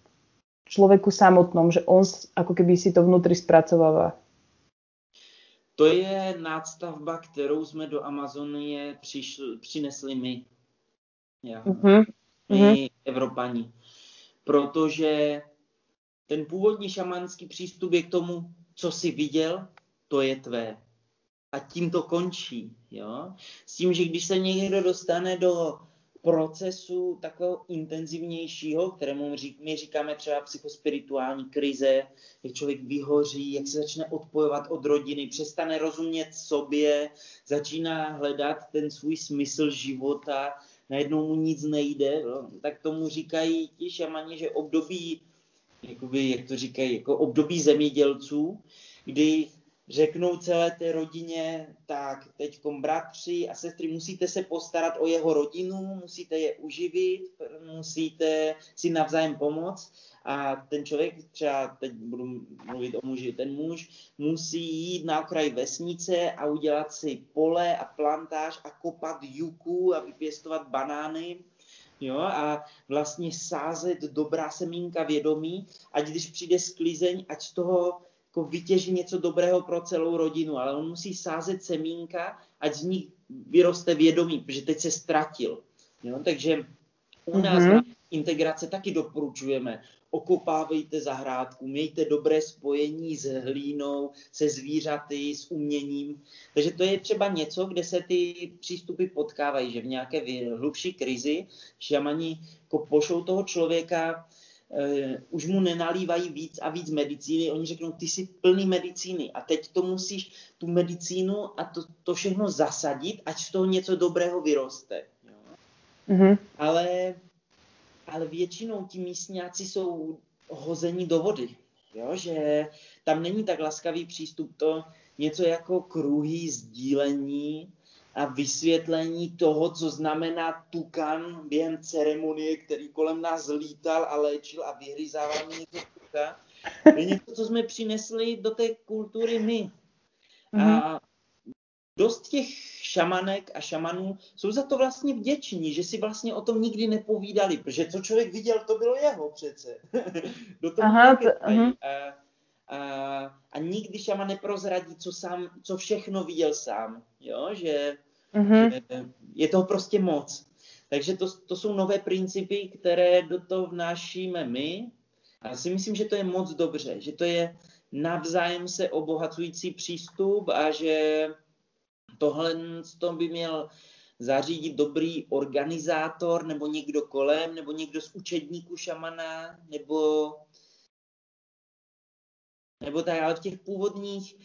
človeku samotnom, že on ako keby si to vnútri spracováva? To je nástavba, kterou jsme do Amazonie přišli, přinesli my, ja, mm-hmm. my Evropani. Protože ten původní šamanský přístup je k tomu, co jsi viděl, to je tvé. A tím to končí. Jo? S tím, že když se někdo dostane do procesu takového intenzivnějšího, kterému my říkáme třeba psychospirituální krize, jak člověk vyhoří, jak se začne odpojovat od rodiny, přestane rozumět sobě, začíná hledat ten svůj smysl života, najednou mu nic nejde, no, tak tomu říkají ti šamani, že období, jakoby, jak to říkají, jako období zemědělců, kdy řeknou celé té rodině, tak teďkom bratři a sestry, musíte se postarat o jeho rodinu, musíte je uživit, musíte si navzájem pomoct a ten člověk, třeba teď budu mluvit o muži, ten muž musí jít na okraj vesnice a udělat si pole a plantáž a kopat juku a vypěstovat banány, jo, a vlastně sázet dobrá semínka vědomí, ať když přijde sklizeň, ať z toho jako vytěží něco dobrého pro celou rodinu, ale on musí sázet semínka, ať z nich vyroste vědomí, protože teď se ztratil. Jo, takže u nás mm-hmm. integrace taky doporučujeme. Okopávejte zahrádku, mějte dobré spojení s hlínou, se zvířaty, s uměním. Takže to je třeba něco, kde se ty přístupy potkávají, že v nějaké hlubší krizi šamani jako pošlou toho člověka, eh, už mu nenalívají víc a víc medicíny, oni řeknou, ty jsi plný medicíny a teď to musíš, tu medicínu a to, to všechno zasadit, ať z toho něco dobrého vyroste. Jo? Mm-hmm. Ale... Ale většinou ti místňáci jsou hození do vody, jo? Že tam není tak laskavý přístup, to něco jako kruhy sdílení a vysvětlení toho, co znamená tukan během ceremonie, který kolem nás lítal a léčil a vyhryzával mi něco tuka. Je něco, co jsme přinesli do té kultury my. Mm-hmm. A dost těch šamanek a šamanů jsou za to vlastně vděční, že si vlastně o tom nikdy nepovídali, protože co člověk viděl, to bylo jeho přece. Do toho Aha, to, uh-huh. a, a, a nikdy šaman neprozradí, co, sám, co všechno viděl sám, jo? Že, uh-huh. že je toho prostě moc. Takže to, to jsou nové principy, které do toho vnášíme my a já si myslím, že to je moc dobře, že to je navzájem se obohacující přístup a že tohle to by měl zařídit dobrý organizátor, nebo někdo kolem, nebo někdo z učedníků šamana, nebo, nebo tak, ale v těch původních,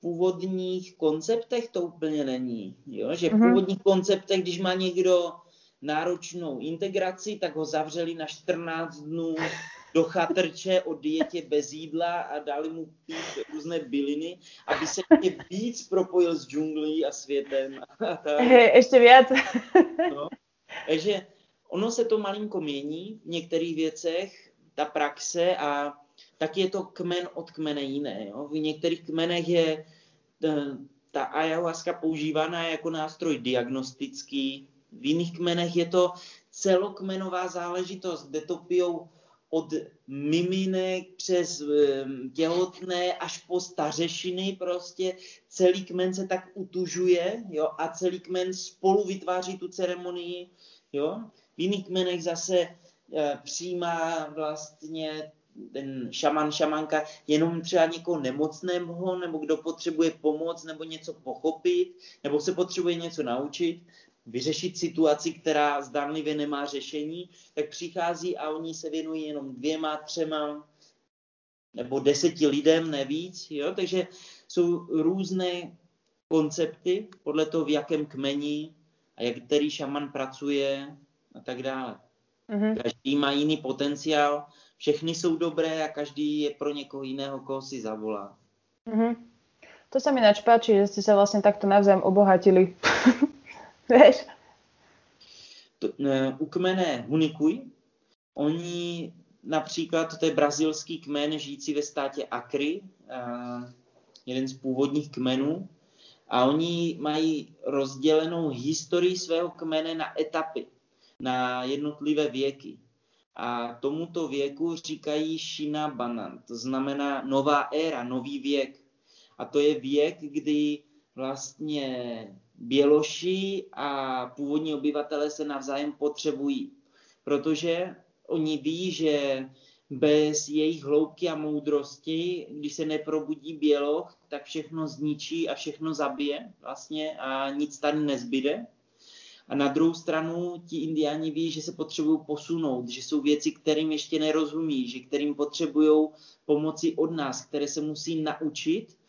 původních konceptech to úplně není. Jo? Že v původních konceptech, když má někdo náročnou integraci, tak ho zavřeli na čtrnáct dnů do chatrče o dietě bez jídla a dali mu pít různé byliny, aby se mě víc propojil s džunglí a světem. Hej, ještě víc. No, takže ono se to malinko mění v některých věcech, ta praxe, a taky je to kmen od kmene jiné. Jo? V některých kmenech je ta ayahuasca používaná jako nástroj diagnostický, v jiných kmenech je to celokmenová záležitost, kde to pijou od miminek přes těhotné až po stařešiny, prostě celý kmen se tak utužuje, jo, a celý kmen spolu vytváří tu ceremonii, jo. V jiných kmenech zase e, přijímá vlastně ten šaman, šamanka jenom třeba někoho nemocného, nebo kdo potřebuje pomoc, nebo něco pochopit, nebo se potřebuje něco naučit, vyřešit situaci, která zdánlivě nemá řešení, tak přichází a oni se věnují jenom dvěma, třema nebo deseti lidem, nevíc. Jo? Takže jsou různé koncepty podle toho, v jakém kmeni a jak který šaman pracuje a tak dále. Mm-hmm. Každý má jiný potenciál, všechny jsou dobré a každý je pro někoho jiného, koho si zavolá. Mm-hmm. To se mi nač páči, že jste se vlastně takto navzájem obohatili. Víš? U kmene Hunikui, oni například, to je brazilský kmen žijící ve státě Akry, jeden z původních kmenů, a oni mají rozdělenou historii svého kmene na etapy, na jednotlivé věky. A tomuto věku říkají Shina Banan, to znamená nová éra, nový věk. A to je věk, kdy vlastně Běloši a původní obyvatelé se navzájem potřebují, protože oni ví, že bez jejich hloubky a moudrosti, když se neprobudí běloch, tak všechno zničí a všechno zabije vlastně a nic tady nezbyde. A na druhou stranu ti indiáni ví, že se potřebují posunout, že jsou věci, kterým ještě nerozumí, že kterým potřebují pomoci od nás, které se musí naučit,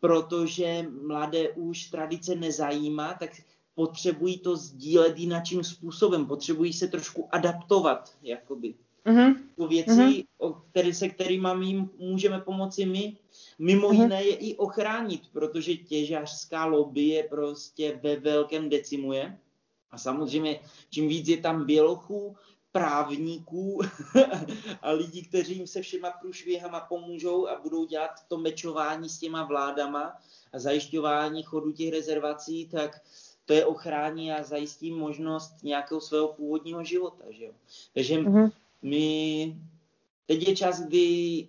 protože mladé už tradice nezajímá, tak potřebují to sdílet jinakým způsobem, potřebují se trošku adaptovat, jakoby. Uh-huh. To věci, uh-huh. o který, se kterými jim můžeme pomoci my, mimo uh-huh. jiné je i ochránit, protože těžařská lobby je prostě ve velkém decimuje. A samozřejmě, čím víc je tam bělochů, právníků a lidí, kteří jim se všema průšvihama pomůžou a budou dělat to mečování s těma vládama a zajišťování chodu těch rezervací, tak to je ochrání a zajistí možnost nějakého svého původního života. Že jo? Takže mm-hmm. my teď je čas, kdy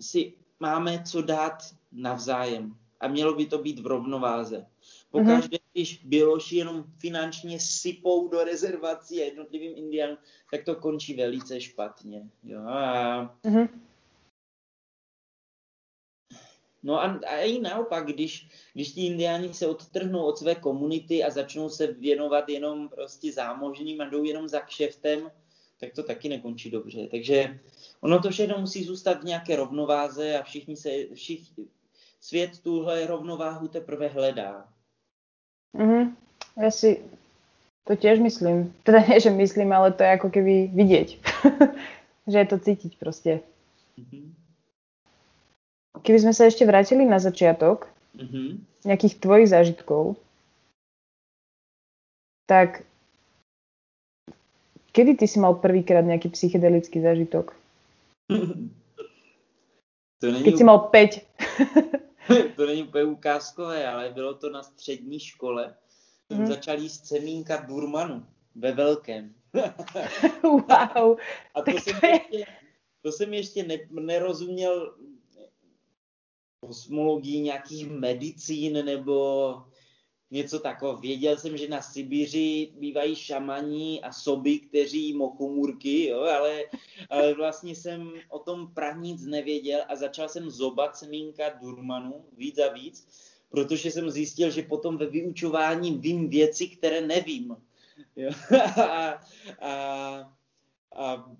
si máme co dát navzájem a mělo by to být v rovnováze. Pokaždé, mm-hmm. když Běloši jenom finančně sypou do rezervací a jednotlivým Indiánům, tak to končí velice špatně. Jo? A... Mm-hmm. No a, a i naopak, když, když ti Indiáni se odtrhnou od své komunity a začnou se věnovat jenom prostě zámožným a jdou jenom za kšeftem, tak to taky nekončí dobře. Takže ono to všechno musí zůstat v nějaké rovnováze a všichni se, všichni, svět tuhle rovnováhu teprve hledá. Mhm, ja si to tiež myslím. Teda nie, že myslím, ale to je ako keby vidieť. Že je to cítiť proste. Mhm. Keby sme sa ešte vrátili na začiatok mhm. nejakých tvojich zážitkov, tak kedy ty si mal prvýkrát nejaký psychedelický zážitok? To není... Keď si mal päť. To není úplně ukázkové, ale bylo to na střední škole. Tam mm. začal jíst semínka Burmanu ve velkém. Wow. A to jsem, to, je... ještě, to jsem ještě ne, nerozuměl kosmologii nějakých medicín nebo něco takového. Věděl jsem, že na Sibiři bývají šamani a soby, kteří jí mokomůrky, jo, ale, ale vlastně jsem o tom prav nic nevěděl a začal jsem zobat semínka Durmanu víc a víc, protože jsem zjistil, že potom ve vyučování vím věci, které nevím. Jo. A, a, a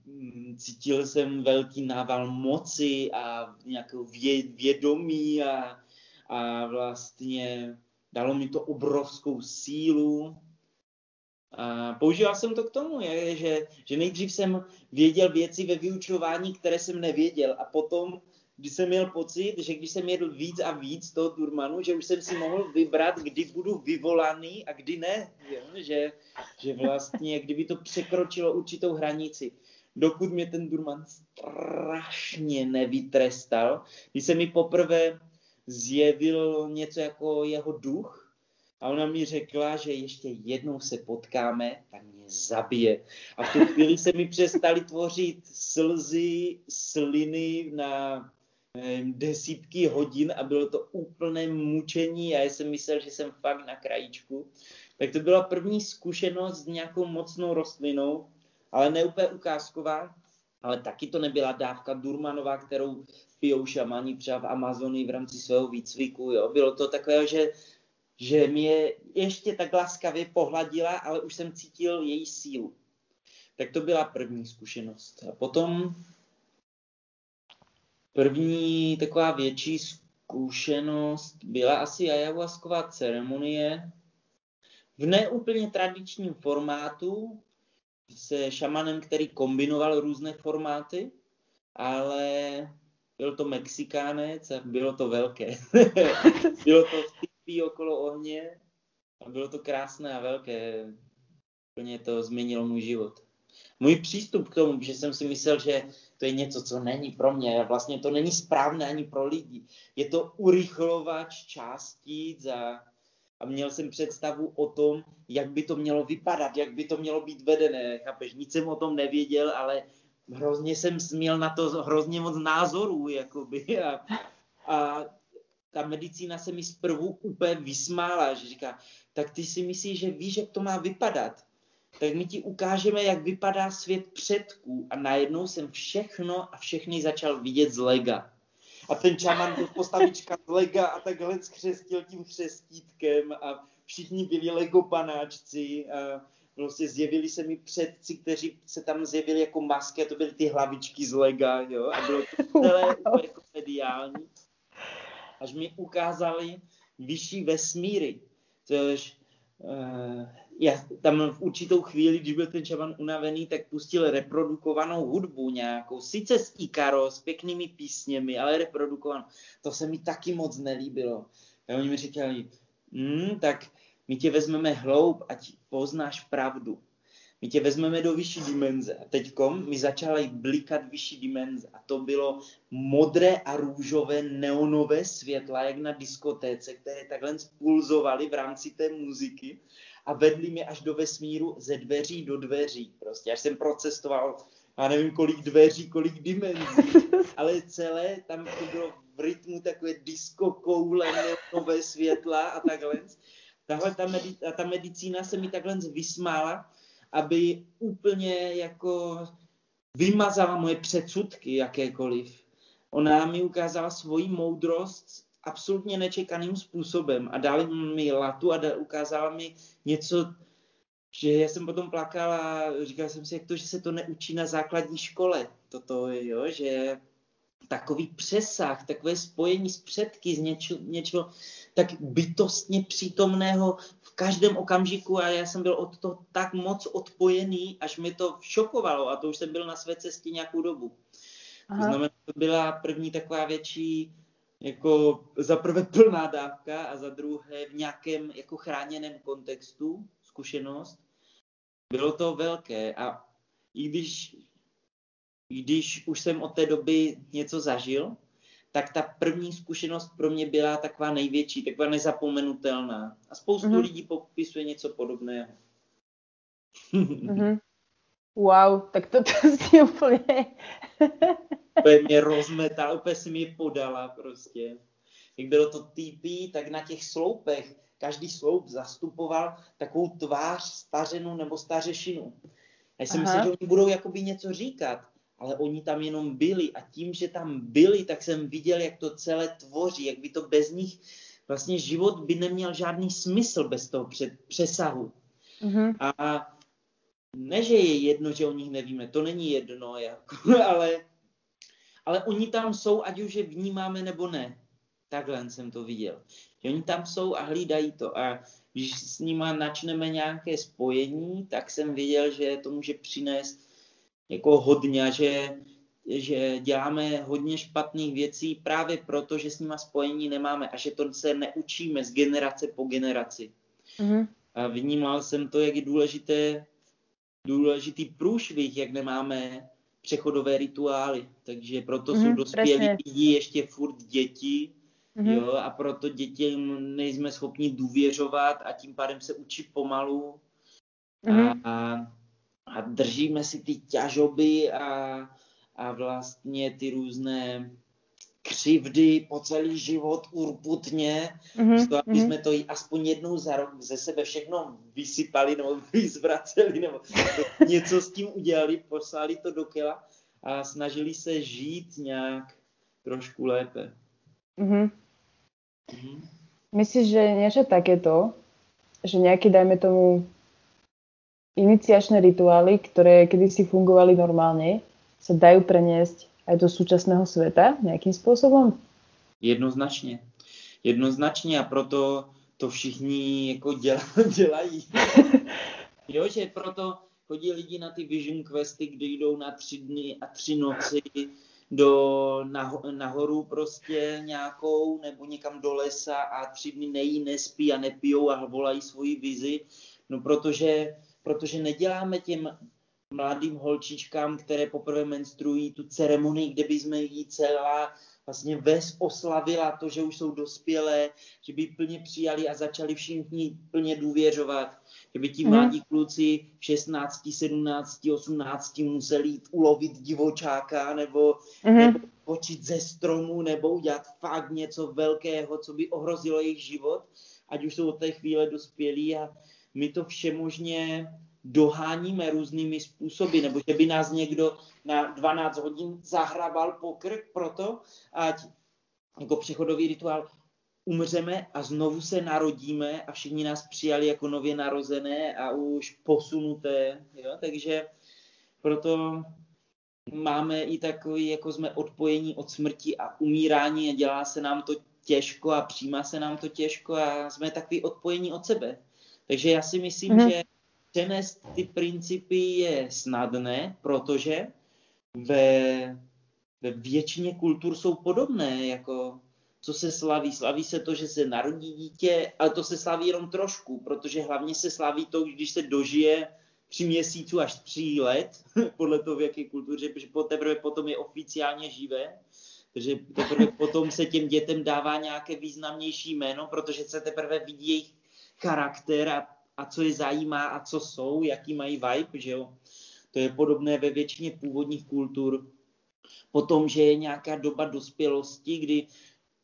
cítil jsem velký nával moci a nějakého vě, vědomí a, a vlastně... Dalo mi to obrovskou sílu. A používal jsem to k tomu, je, že, že nejdřív jsem věděl věci ve vyučování, které jsem nevěděl. A potom, když jsem měl pocit, že když jsem jedl víc a víc toho Durmanu, že už jsem si mohl vybrat, kdy budu vyvolaný a kdy ne. Je, že, že vlastně, kdyby to překročilo určitou hranici. Dokud mě ten Durman strašně nevytrestal, když se mi poprvé... zjevil něco jako jeho duch a ona mi řekla, že ještě jednou se potkáme, tak mě zabije. A v tu chvíli se mi přestaly tvořit slzy, sliny na desítky hodin a bylo to úplné mučení a já jsem myslel, že jsem fakt na krajíčku. Tak to byla první zkušenost s nějakou mocnou rostlinou, ale ne úplně ukázková, ale taky to nebyla dávka Durmanová, kterou pijou šamani třeba v Amazonii v rámci svého výcviku. Jo. Bylo to takové, že, že mě ještě tak laskavě pohladila, ale už jsem cítil její sílu. Tak to byla první zkušenost. A potom první taková větší zkušenost byla asi ayahuasková ceremonie v neúplně tradičním formátu se šamanem, který kombinoval různé formáty, ale... Byl to Mexikánec a bylo to velké. Bylo to v typí okolo ohně a bylo to krásné a velké. Úplně to změnilo můj život. Můj přístup k tomu, že jsem si myslel, že to je něco, co není pro mě. Vlastně to není správné ani pro lidi. Je to urychlovač částic a, a měl jsem představu o tom, jak by to mělo vypadat, jak by to mělo být vedené. Chápeš, nic jsem o tom nevěděl, ale... Hrozně jsem směl na to hrozně moc názorů, jakoby. A, a ta medicína se mi zprvu úplně vysmála, že říká, tak ty si myslíš, že víš, jak to má vypadat. Tak my ti ukážeme, jak vypadá svět předků. A najednou jsem všechno a všechny začal vidět z lega. A ten čaman byl postavička z lega a takhle skřestil tím chřestítkem a všichni byli legopanáčci a... Prostě zjevili se mi předci, kteří se tam zjevili jako masky a to byly ty hlavičky z lega, jo, a bylo to celé úplně komediální. Až mi ukázali vyšší vesmíry, což uh, já tam v určitou chvíli, když byl ten šaman unavený, tak pustil reprodukovanou hudbu nějakou, sice s Ikaro, s pěknými písněmi, ale reprodukovanou. To se mi taky moc nelíbilo. A oni mi říkali, mm, tak... My tě vezmeme hloub, ať poznáš pravdu. My tě vezmeme do vyšší dimenze. A teďkom mi začala blikat vyšší dimenze. A to bylo modré a růžové neonové světla, jak na diskotéce, které takhle spulzovaly v rámci té muziky a vedly mě až do vesmíru ze dveří do dveří. Prostě až jsem procestoval, já nevím, kolik dveří, kolik dimenzí, ale celé tam to bylo v rytmu takové disco koule, neonové světla a takhle. Tahle ta, medic- ta medicína se mi takhle vysmála, aby úplně jako vymazala moje předsudky jakékoliv. Ona mi ukázala svoji moudrost absolutně nečekaným způsobem a dala mi latu a da- ukázala mi něco, že já jsem potom plakal a říkal jsem si, jak to, že se to neučí na základní škole. Toto je, jo, že takový přesah, takové spojení s předky, z něčeho, něčeho tak bytostně přítomného v každém okamžiku a já jsem byl od toho tak moc odpojený, až mě to šokovalo a to už jsem byl na své cestě nějakou dobu. Aha. To znamená, to byla první taková větší, jako za prvé plná dávka a za druhé v nějakém jako chráněném kontextu, zkušenost. Bylo to velké a i když... Když už jsem od té doby něco zažil, tak ta první zkušenost pro mě byla taková největší, taková nezapomenutelná. A spoustu mm-hmm. lidí popisuje něco podobného. Mm-hmm. Wow, tak to si úplně... Úplně mě rozmetala, úplně si mi podala prostě. Jak bylo to tý pé, tak na těch sloupech, každý sloup zastupoval takovou tvář, stařenu nebo stařešinu. Já jsem myslel, že oni budou jakoby něco říkat. Ale oni tam jenom byli a tím, že tam byli, tak jsem viděl, jak to celé tvoří, jak by to bez nich, vlastně život by neměl žádný smysl bez toho přesahu. Mm-hmm. A ne, že je jedno, že o nich nevíme, to není jedno, jako, ale, ale oni tam jsou, ať už je vnímáme nebo ne. Takhle jsem to viděl. Že oni tam jsou a hlídají to a když s nima načneme nějaké spojení, tak jsem viděl, že to může přinést jako hodně, že, že děláme hodně špatných věcí právě proto, že s nima spojení nemáme a že to se neučíme z generace po generaci. Mm-hmm. A vnímal jsem to, jak je důležité, důležitý průšvih, jak nemáme přechodové rituály. Takže proto mm-hmm, jsou dospělí lidi ještě furt děti mm-hmm. jo, a proto dětem nejsme schopni důvěřovat a tím pádem se učí pomalu. Mm-hmm. A, a A držíme si ty ťažoby a, a vlastně ty různé křivdy po celý život urputně, mm-hmm, to, aby mm-hmm. jsme to aspoň jednou za rok ze sebe všechno vysypali nebo vyzvraceli nebo něco s tím udělali, poslali to do kela a snažili se žít nějak trošku lépe. Mm-hmm. Mm-hmm. Myslíš, že niečo takéto, že nejaký dajme tomu iniciačné rituály, ktoré kedysi fungovali normálne, sa dajú preniesť aj do súčasného sveta nejakým spôsobom? Jednoznačne. Jednoznačne a proto to všichni jako dělají. Jo, že proto chodí lidi na ty vision questy, kde jdou na tři dny a tři noci do, nahoru prostě nějakou nebo někam do lesa a tři dny nejí, nespí a nepijou a volají svoji vizi. No protože Protože neděláme těm mladým holčičkám, které poprvé menstruují, tu ceremonii, kde bychom jí celá vlastně ves oslavila to, že už jsou dospělé, že by plně přijali a začali všichni plně důvěřovat. Že by ti mm. mladí kluci v šestnácti, sedmnácti, osmnácti museli jít ulovit divočáka nebo, mm. nebo počít ze stromu nebo udělat fakt něco velkého, co by ohrozilo jejich život, ať už jsou od té chvíle dospělí a my to všemožně doháníme různými způsoby, nebo že by nás někdo na dvanáct hodin zahrabal po krk proto, ať jako přechodový rituál umřeme a znovu se narodíme a všichni nás přijali jako nově narozené a už posunuté, jo? Takže proto máme i takový, jako jsme odpojení od smrti a umírání a dělá se nám to těžko a přijímá se nám to těžko a jsme takový odpojení od sebe. Takže já si myslím, mm. že přenést ty principy je snadné, protože ve, ve většině kultur jsou podobné, jako co se slaví. Slaví se to, že se narodí dítě, ale to se slaví jenom trošku, protože hlavně se slaví to, když se dožije tří měsíců až tří let, podle toho, v jaké kultuře, protože teprve potom je oficiálně živé, takže teprve potom se těm dětem dává nějaké významnější jméno, protože se teprve vidí jejich charakter a, a co je zajímá a co jsou, jaký mají vibe, že jo. To je podobné ve většině původních kultur. Potom, že je nějaká doba dospělosti, kdy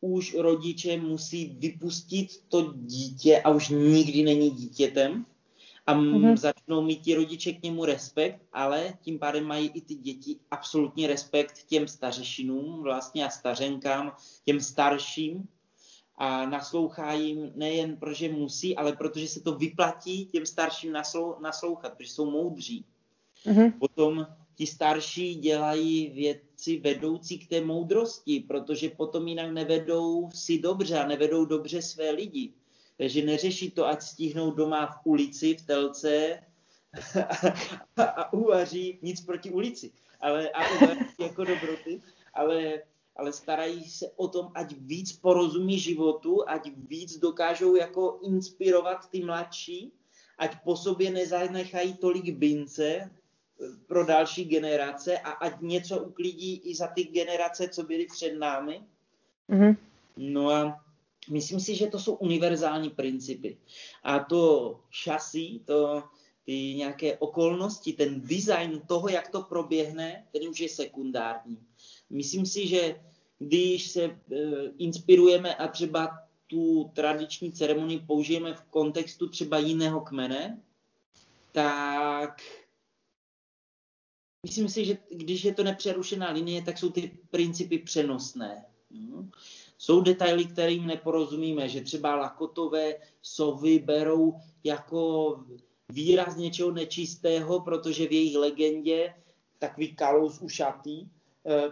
už rodiče musí vypustit to dítě a už nikdy není dítětem a mm-hmm. začnou mít ti rodiče k němu respekt, ale tím pádem mají i ty děti absolutní respekt těm stařešinům vlastně a stařenkám, těm starším a naslouchá jim nejen protože musí, ale protože se to vyplatí těm starším naslou, naslouchat, protože jsou moudří. Mm-hmm. Potom ti starší dělají věci vedoucí k té moudrosti, protože potom jinak nevedou si dobře a nevedou dobře své lidi. Takže neřeší to, ať stihnou doma v ulici, v telce a, a uvaří, nic proti ulici, ale a uvaří jako dobroty, ale, ale starají se o tom, ať víc porozumí životu, ať víc dokážou jako inspirovat ty mladší, ať po sobě nezanechají tolik bince pro další generace a ať něco uklidí i za ty generace, co byly před námi. Mm-hmm. No a myslím si, že to jsou univerzální principy. A to šasí, to ty nějaké okolnosti, ten design toho, jak to proběhne, ten už je sekundární. Myslím si, že když se e, inspirujeme a třeba tu tradiční ceremonii použijeme v kontextu třeba jiného kmene, tak myslím si, že když je to nepřerušená linie, tak jsou ty principy přenosné. No. Jsou detaily, kterým neporozumíme, že třeba Lakotové sovy berou jako výraz něčeho nečistého, protože v jejich legendě takový kalous ušatý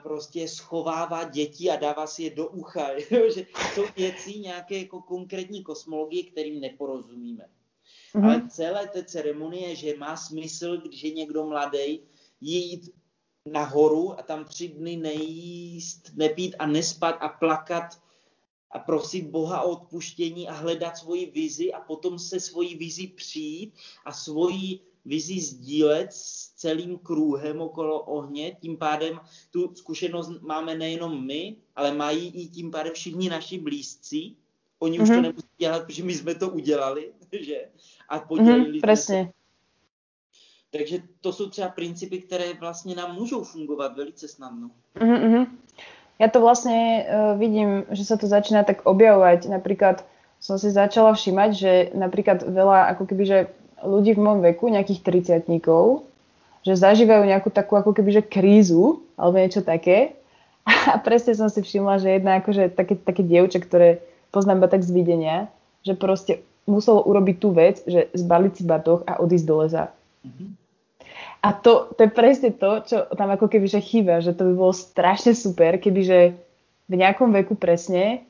prostě schovává děti a dává si je do ucha. Že jsou věci nějaké jako konkrétní kosmologie, kterým neporozumíme. Mm-hmm. Ale celé té ceremonie, že má smysl, když je někdo mladý, jít nahoru a tam tři dny nejíst, nepít a nespat a plakat a prosit Boha o odpuštění a hledat svoji vizi a potom se svojí vizi přijít a svoji vizi sdílet s celým kruhem okolo ohně. Tím pádem tu zkušenost máme nejenom my, ale mají i tím pádem všichni naši blízcí. Oni mm-hmm. už to nemusí dělat, protože my jsme to udělali, že? A podělili mm-hmm, se. Takže to sú třeba princípy, ktoré vlastne nám môžu fungovať veľmi snadno. Uh-huh, uh-huh. Ja to vlastne uh, vidím, že sa to začína tak objavovať. Napríklad som si začala všímať, že napríklad veľa ako keby, že ľudí v môjom veku, nejakých tridsiatnikov, že zažívajú nejakú takú ako keby, že krízu alebo niečo také. A presne som si všimla, že jedna akože také, také dievča, ktoré poznám iba tak z videnia, že proste muselo urobiť tú vec, že zbaliť si batoh a odísť do lesa. Uh-huh. A to, to je presne to, čo tam ako keby že chýba, že to by bolo strašne super, kebyže v nejakom veku presne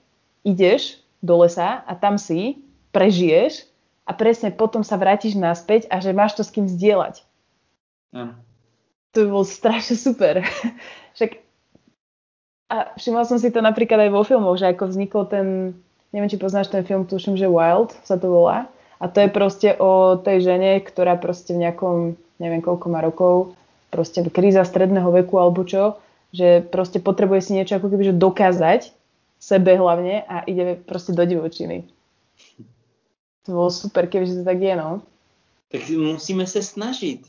ideš do lesa a tam si prežiješ a presne potom sa vrátiš naspäť a že máš to s kým zdieľať. Uh-huh. To by bolo strašne super. Však a všimla som si to napríklad aj vo filmoch, že ako vznikol ten, neviem, či poznáš ten film, tuším, že Wild sa to volá. A to je proste o tej žene, ktorá proste v nejakom neviem koľko má rokov, proste kríza stredného veku alebo čo, že proste potrebuje si niečo ako keby, že dokázať sebe hlavne a ide proste do divočiny. To bolo super, kebyže to tak je, no. Tak musíme sa snažiť.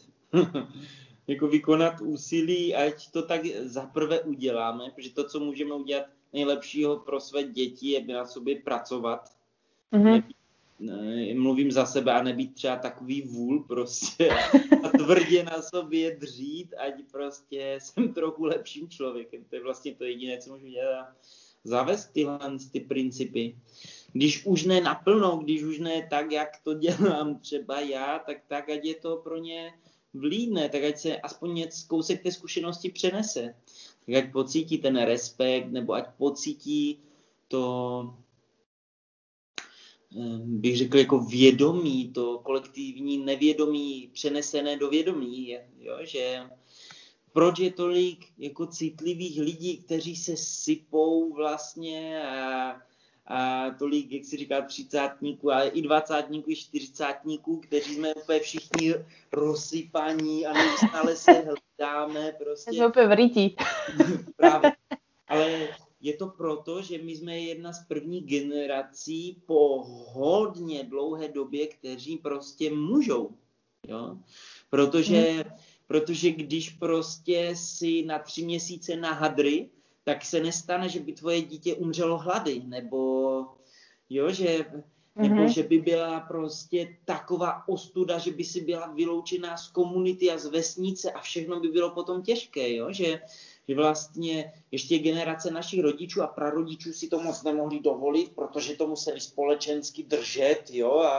Jako vykonat úsilí, ať to tak zaprvé uděláme, protože to, co můžeme udělat nejlepšího pro své děti, je na sobě pracovat. Mm-hmm. Mluvím za sebe a nebýt třeba takový vůl prostě a tvrdě na sobě dřít, ať prostě jsem trochu lepším člověkem. To je vlastně to jediné, co můžu dělat. Zavést tyhle ty principy. Když už ne naplno, když už ne tak, jak to dělám třeba já, tak, tak ať je to pro ně vlídné, tak ať se aspoň kousek té zkušenosti přenese. Tak ať pocítí ten respekt, nebo ať pocítí to... bych řekl jako vědomí, to kolektivní nevědomí přenesené do vědomí, jo, že proč je tolik jako citlivých lidí, kteří se sypou vlastně a, a tolik, jak si říká, třicátníků, ale i dvacátníků, i čtyřicátníků, kteří jsme úplně všichni rozsypaní a neustále se hledáme prostě. Jsme úplně vrítí. Právě. Ale je to proto, že my jsme jedna z prvních generací po hodně dlouhé době, kteří prostě můžou, jo? Protože, protože když prostě si na tři měsíce na hadry, tak se nestane, že by tvoje dítě umřelo hlady, nebo, jo, že, nebo mm-hmm. že by byla prostě taková ostuda, že by si byla vyloučená z komunity a z vesnice a všechno by bylo potom těžké, jo, že, že vlastně ještě generace našich rodičů a prarodičů si to moc nemohli dovolit, protože to museli společensky držet, jo, a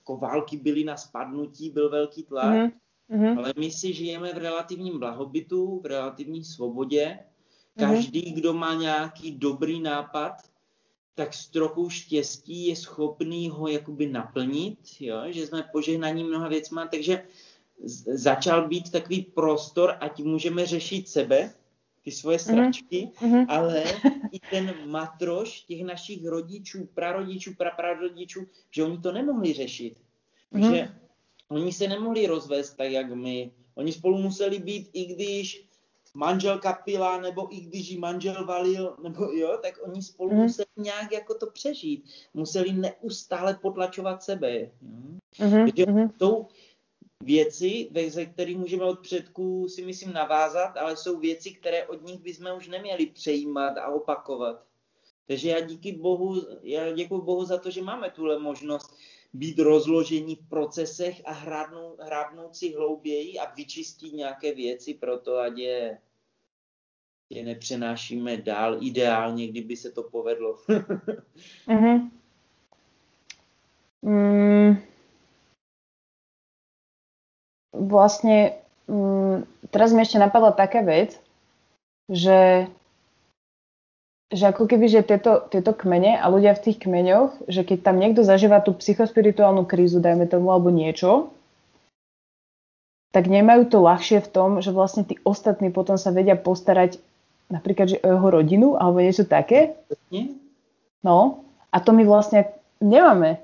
jako války byly na spadnutí, byl velký tlak, mm-hmm. ale my si žijeme v relativním blahobytu, v relativní svobodě. Každý, kdo má nějaký dobrý nápad, tak s trochou štěstí je schopný ho jakoby naplnit, jo? Že jsme požehnaní mnoha věcma, takže začal být takový prostor, ať můžeme řešit sebe, ty svoje sračky, mm-hmm. ale i ten matroš těch našich rodičů, prarodičů, praprarodičů, že oni to nemohli řešit, mm-hmm. že oni se nemohli rozvést tak, jak my. Oni spolu museli být, i když manželka pila, nebo i když ji manžel valil, nebo jo, tak oni spolu mm. museli nějak jako to přežít. Museli neustále potlačovat sebe. Mm. Takže mm. jsou věci, ze kterých můžeme od předků si myslím navázat, ale jsou věci, které od nich bychom už neměli přejímat a opakovat. Takže já díky Bohu, já děkuji Bohu za to, že máme tuhle možnost být rozložení v procesech a hrábnout, hrábnout si hlouběji a vyčistit nějaké věci pro to, ať je, je nepřenášíme dál. Ideálně, kdyby se to povedlo. uh-huh. mm. Vlastně mm, teraz mi ještě napadla taká věc, že že ako keby, že tieto, tieto kmene a ľudia v tých kmeňoch, že keď tam niekto zažíva tú psychospirituálnu krízu, dajme tomu, alebo niečo, tak nemajú to ľahšie v tom, že vlastne tí ostatní potom sa vedia postarať napríklad, že o jeho rodinu, alebo niečo také. No, a to my vlastne nemáme.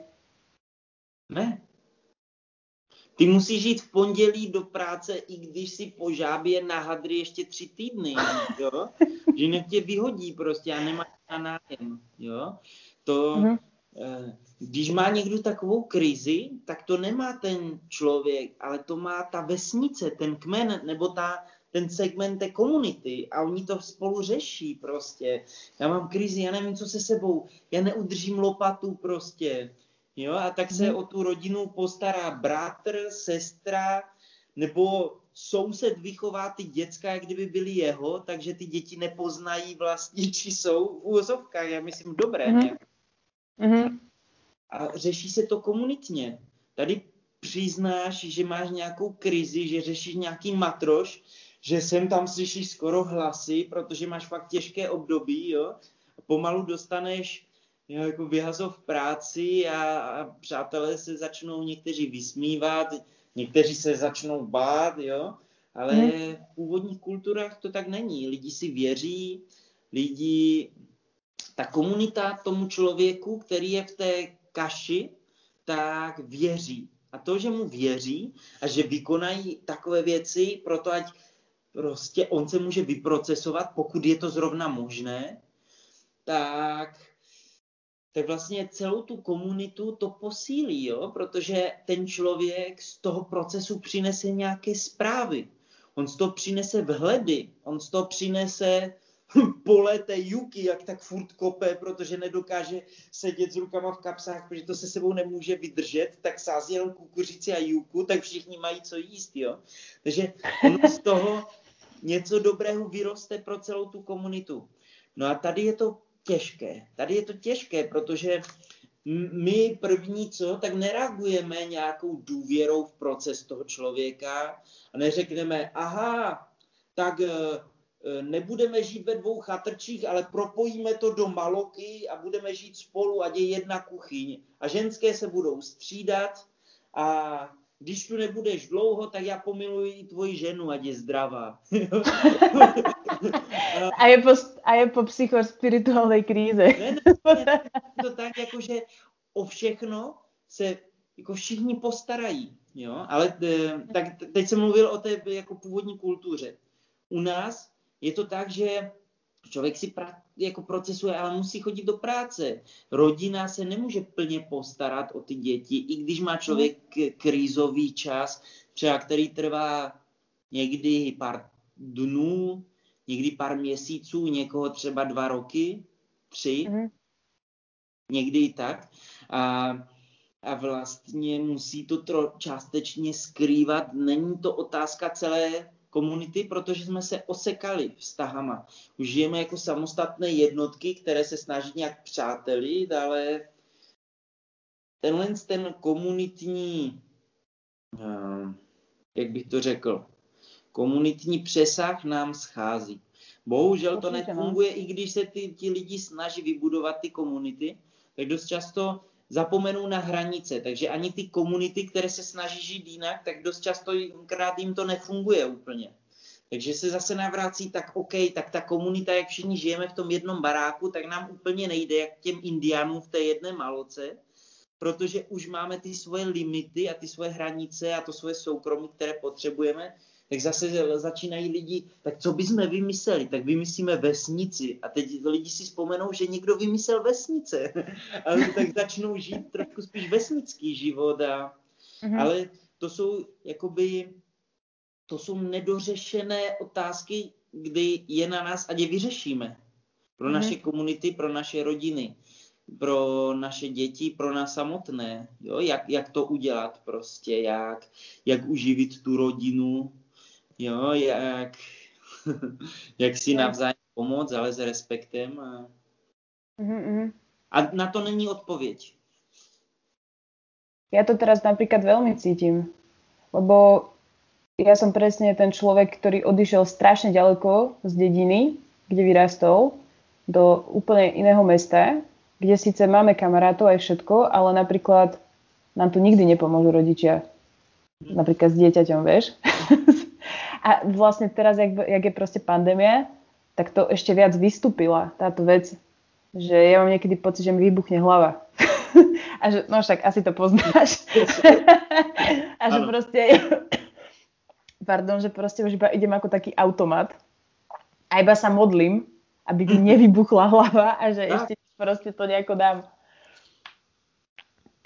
Ne. Ty musíš jít v pondělí do práce, i když si po žábě na hadry ještě tři týdny, jo? Že jinak tě vyhodí prostě a nemáš na nájem, jo? To, mm-hmm. eh, když má někdo takovou krizi, tak to nemá ten člověk, ale to má ta vesnice, ten kmen, nebo ta, ten segment té komunity a oni to spolu řeší prostě. Já mám krizi, já nevím, co se sebou, já neudržím lopatu prostě. Jo, a tak se o tu rodinu postará bratr, sestra, nebo soused vychová ty děcka, jak kdyby byly jeho, takže ty děti nepoznají vlastně, či jsou v úvozovkách, já myslím, dobré. Mm-hmm. A řeší se to komunitně. Tady přiznáš, že máš nějakou krizi, že řešíš nějaký matroš, že sem tam slyšíš skoro hlasy, protože máš fakt těžké období, jo. Pomalu dostaneš jako vyhazov v práci a, a přátelé se začnou někteří vysmívat, někteří se začnou bát, jo? Ale hmm. v původních kulturách to tak není. Lidi si věří, lidi, ta komunita tomu člověku, který je v té kaši, tak věří. A to, že mu věří a že vykonají takové věci, proto ať prostě on se může vyprocesovat, pokud je to zrovna možné, tak... tak vlastně celou tu komunitu to posílí, jo? Protože ten člověk z toho procesu přinese nějaké zprávy. On z toho přinese vhledy, on z toho přinese pole té juky, jak tak furt kope, protože nedokáže sedět s rukama v kapsách, protože to se sebou nemůže vydržet, tak sází jenom kukuřici a juku, tak všichni mají co jíst, jo? Takže on z toho něco dobrého vyroste pro celou tu komunitu. No a tady je to těžké. Tady je to těžké, protože my první co, tak nereagujeme nějakou důvěrou v proces toho člověka a neřekneme, aha, tak nebudeme žít ve dvou chatrčích, ale propojíme to do maloky a budeme žít spolu, ať je jedna kuchyň. A ženské se budou střídat a když tu nebudeš dlouho, tak já pomiluji i tvoji ženu, ať je zdravá. A je po, a je po psychospirituálnej kríze. Ne, ne, ne, to tak, jakože o všechno se jako všichni postarají. Jo? Ale tak teď jsem mluvil o té jako původní kultuře. U nás je to tak, že člověk si pra, jako procesuje, ale musí chodit do práce. Rodina se nemůže plně postarat o ty děti, i když má člověk krizový čas, třeba který trvá někdy pár dnů, někdy pár měsíců, někoho třeba dva roky, tři, mm. někdy i tak. A, a vlastně musí to tro, částečně skrývat. Není to otázka celé komunity, protože jsme se osekali vztahama. Už žijeme jako samostatné jednotky, které se snaží nějak přátelit, ale tenhle ten komunitní, jak bych to řekl, komunitní přesah nám schází. Bohužel to nefunguje, i když se ty, ti lidi snaží vybudovat ty komunity, tak dost často zapomenou na hranice, takže ani ty komunity, které se snaží žít jinak, tak dost často krát jim to nefunguje úplně. Takže se zase navrácí, tak OK, tak ta komunita, jak všichni žijeme v tom jednom baráku, tak nám úplně nejde, jak těm Indiánům v té jedné maloce, protože už máme ty svoje limity a ty svoje hranice a to svoje soukromí, které potřebujeme, tak zase začínají lidi, tak co bychom vymysleli? Tak vymyslíme vesnici. A teď lidi si vzpomenou, že někdo vymyslel vesnice. Ale tak začnou žít trošku spíš vesnický život. A, mm-hmm. Ale to jsou, jakoby, to jsou nedořešené otázky, kdy je na nás, ať je vyřešíme. Pro mm-hmm. naše komunity, pro naše rodiny, pro naše děti, pro nás samotné. Jo? Jak, jak to udělat prostě, jak, jak uživit tu rodinu. Jo, jak, jak si navzájem pomoct, ale s respektem. A, mm-hmm. a na to není odpoveď. Ja to teraz napríklad veľmi cítim, lebo ja som presne ten človek, ktorý odišiel strašne ďaleko z dediny, kde vyrastol, do úplne iného mesta, kde síce máme kamarátov aj všetko, ale napríklad nám tu nikdy nepomôžu rodičia. Napríklad s dieťaťom, vieš. A vlastne teraz, jak, jak je proste pandémia, tak to ešte viac vystúpila táto vec, že ja mám niekedy pocit, že mi vybuchne hlava. A že, no však, asi to poznáš. A že ano. proste, pardon, že proste už iba idem ako taký automat a iba sa modlím, aby mi nevybuchla hlava a že ešte proste to nejako dám.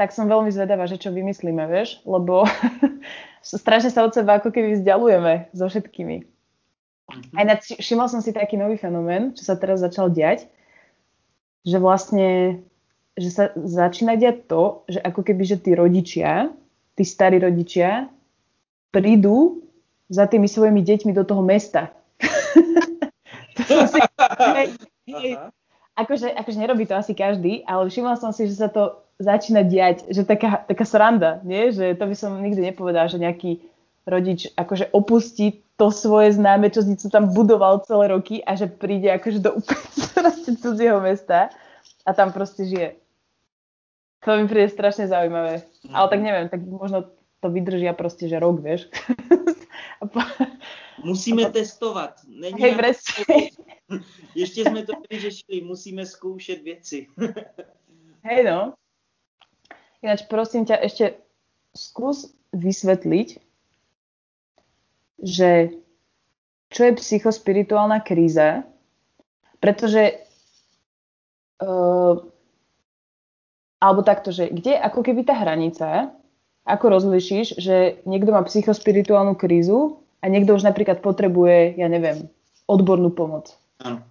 Tak som veľmi zvedavá, že čo vymyslíme, vieš? Lebo strašne sa od seba ako keby vzdialujeme so všetkými. Aj na, všimla som si taký nový fenomén, čo sa teraz začal diať, že vlastne, že sa začína diať to, že ako keby, že tí rodičia, tí starí rodičia prídu za tými svojimi deťmi do toho mesta. To som si... Akože, akože nerobí to asi každý, ale všimla som si, že sa to začína diať, že taká, taká sranda, nie? Že to by som nikdy nepovedala, že nejaký rodič akože opustí to svoje známe, čo si tam budoval celé roky a že príde akože do úplne cudzieho mesta a tam proste žije. To mi príde strašne zaujímavé. Mm. Ale tak neviem, tak možno to vydržia proste, že rok, vieš. po... Musíme po... testovať. Není Hej, presne. Ešte sme to vyriešili, musíme skúšať veci. Hej, no. Ináč prosím ťa ešte skús vysvetliť, že čo je psychospirituálna kríza, pretože uh, alebo takto, že kde je ako keby tá hranica, ako rozlišíš, že niekto má psychospirituálnu krízu a niekto už napríklad potrebuje, ja neviem, odbornú pomoc. Ano.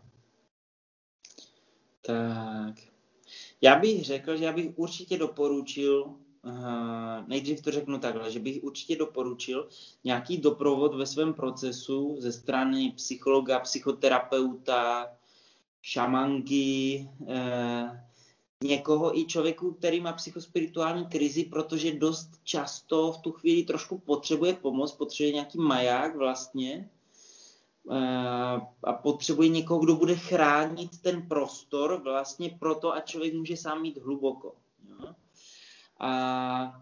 Tak. Já bych řekl, že já bych určitě doporučil, nejdřív to řeknu takhle, že bych určitě doporučil nějaký doprovod ve svém procesu ze strany psychologa, psychoterapeuta, šamanky, někoho i člověku, který má psychospirituální krizi, protože dost často v tu chvíli trošku potřebuje pomoc, potřebuje nějaký maják vlastně, a potřebuje někoho, kdo bude chránit ten prostor vlastně proto, a člověk může sám jít hluboko. Jo? A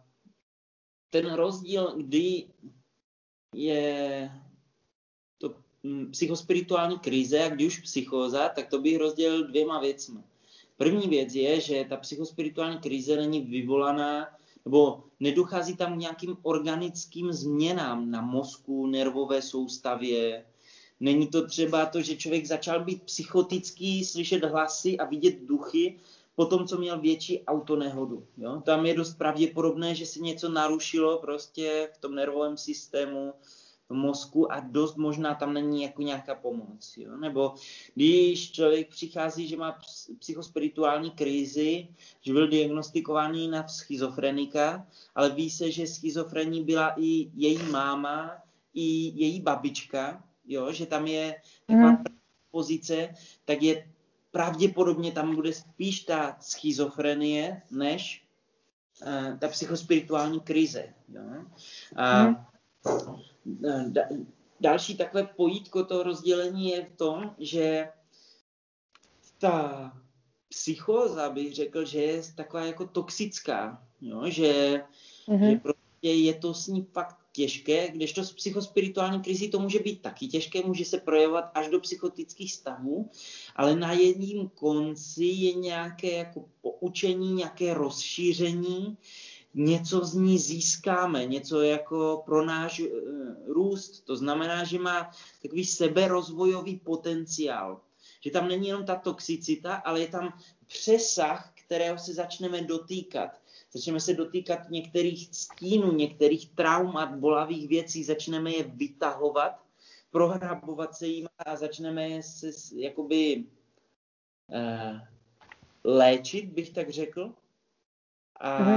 ten rozdíl, kdy je to psychospirituální krize, ať už psychóza, tak to bych rozdělil dvěma věcmi. První věc je, že ta psychospirituální krize není vyvolaná, nebo nedochází tam k nějakým organickým změnám na mozku, nervové soustavě. Není to třeba to, že člověk začal být psychotický, slyšet hlasy a vidět duchy po tom, co měl větší autonehodu. Jo? Tam je dost pravděpodobné, že se něco narušilo prostě v tom nervovém systému, v mozku a dost možná tam není jako nějaká pomoc. Jo? Nebo když člověk přichází, že má psychospirituální krizi, že byl diagnostikovaný na schizofrenika, ale ví se, že schizofrení byla i její máma, i její babička, jo? Že tam je taková mm. pozice, tak je pravděpodobně tam bude spíš ta schizofrenie, než uh, ta psychospirituální krize. Jo? A mm. Da, další takové pojítko toho rozdělení je v tom, že ta psychóza, bych řekl, že je taková jako toxická, jo? Že, mm-hmm. že prostě je to s ní fakt těžké, kdežto s psychospirituální krizí to může být taky těžké, může se projevovat až do psychotických stavů, ale na jedním konci je nějaké jako poučení, nějaké rozšíření, něco z ní získáme, něco jako pro náš růst. To znamená, že má takový seberozvojový potenciál. Že tam není jenom ta toxicita, ale je tam přesah, kterého se začneme dotýkat. Začneme se dotýkat některých stínů, některých traumat, bolavých věcí, začneme je vytahovat, prohrabovat se jim a začneme je se jakoby eh, léčit, bych tak řekl. A,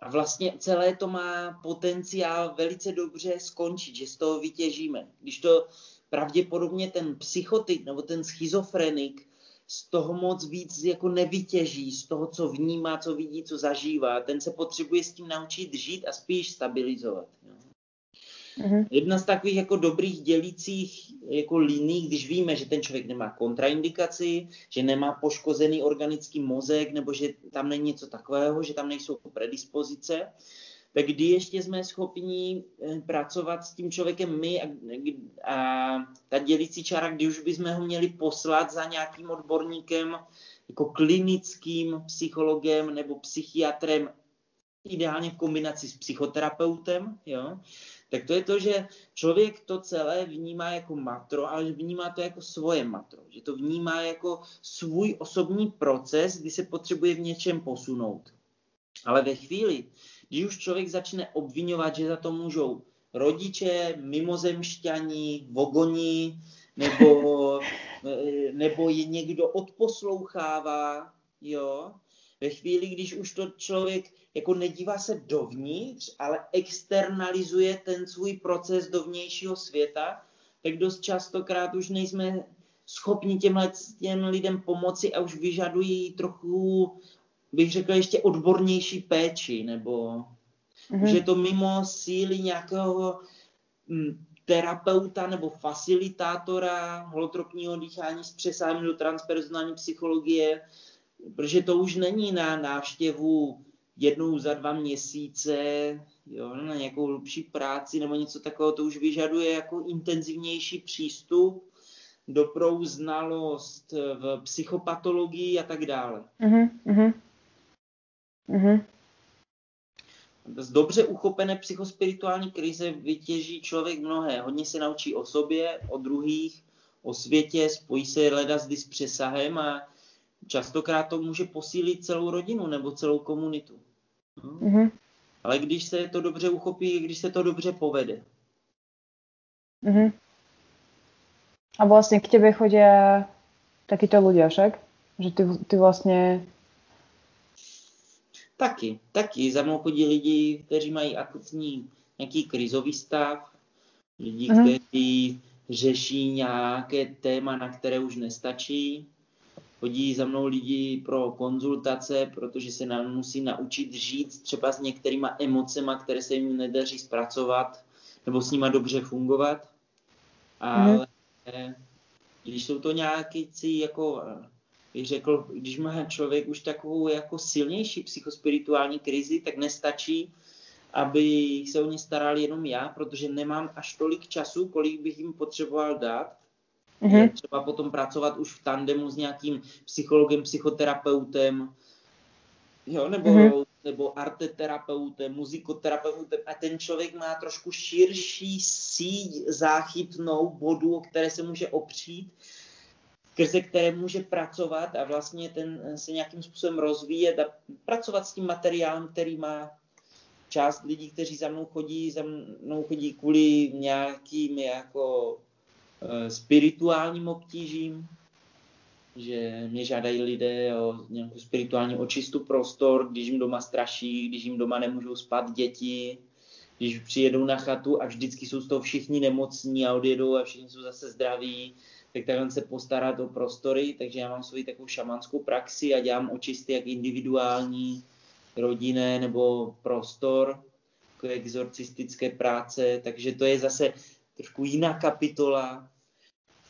a vlastně celé to má potenciál velice dobře skončit, že z toho vytěžíme. Když to pravděpodobně ten psychotik nebo ten schizofrenik z toho moc víc jako nevytěží, z toho, co vnímá, co vidí, co zažívá. Ten se potřebuje s tím naučit žít a spíš stabilizovat. Uhum. Jedna z takových jako dobrých dělících jako liní, když víme, že ten člověk nemá kontraindikaci, že nemá poškozený organický mozek, nebo že tam není něco takového, že tam nejsou predispozice, tak kdy ještě jsme schopni pracovat s tím člověkem my a, a ta dělící čára, kdy už bychom ho měli poslat za nějakým odborníkem, jako klinickým psychologem nebo psychiatrem, ideálně v kombinaci s psychoterapeutem, jo? Tak to je to, že člověk to celé vnímá jako matro, ale vnímá to jako svoje matro. Že to vnímá jako svůj osobní proces, kdy se potřebuje v něčem posunout. Ale ve chvíli, když už člověk začne obvinovat, že za to můžou rodiče, mimozemšťani, vogoni, nebo, nebo je někdo odposlouchává, jo, ve chvíli, když už to člověk jako nedívá se dovnitř, ale externalizuje ten svůj proces do vnějšího světa, tak dost častokrát už nejsme schopni těmhle, těm lidem pomoci a už vyžadují trochu, bych řekl, ještě odbornější péči, nebo mm-hmm. že to mimo síly nějakého m, terapeuta nebo facilitátora holotropního dýchání s přesahem do transpersonální psychologie, protože to už není na návštěvu jednou za dva měsíce, jo, na nějakou hlubší práci nebo něco takového, to už vyžaduje jako intenzivnější přístup, dobrou znalost v psychopatologii a tak dále. Uh-huh, uh-huh. Uh-huh. Z dobře uchopené psychospirituální krize vytěží člověk mnohé. Hodně se naučí o sobě, o druhých, o světě, spojí se ledasdy s přesahem a častokrát to může posílit celou rodinu nebo celou komunitu. No. Uh-huh. Ale když se to dobře uchopí, když se to dobře povede. Uh-huh. A vlastne k tebe chodia takíto ľudia, však? Že ty, ty vlastne... Taky, taky. Za mnou chodí lidi, kteří mají akutní nějaký krizový stav, lidi, uh-huh. kteří řeší nějaké téma, na které už nestačí. Chodí za mnou lidi pro konzultace, protože se nám musí naučit žít třeba s některýma emocema, které se jim nedaří zpracovat nebo s nima dobře fungovat. Ale mm. když jsou to nějaký, jako, bych řekl, když má člověk už takovou jako silnější psychospirituální krizi, tak nestačí, aby se o ně staral jenom já, protože nemám až tolik času, kolik bych jim potřeboval dát. Mm-hmm. Třeba potom pracovat už v tandemu s nějakým psychologem, psychoterapeutem, jo, nebo, mm-hmm. nebo arteterapeutem, muzikoterapeutem. A ten člověk má trošku širší síť záchytnou bodů, o které se může opřít, skrze které může pracovat a vlastně ten se nějakým způsobem rozvíjet a pracovat s tím materiálem, který má. Část lidí, kteří za mnou chodí, za mnou chodí kvůli nějakým jako e, spirituálním obtížím, že mě žádají lidé o nějakou spirituální očistu prostor, když jim doma straší, když jim doma nemůžou spát děti, když přijedou na chatu a vždycky jsou z toho všichni nemocní a odjedou a všichni jsou zase zdraví, tak takhle se postará o prostory, takže já mám svoji takovou šamanskou praxi a dělám očisty jak individuální, rodinné nebo prostor, exorcistické práce, takže to je zase trošku jiná kapitola.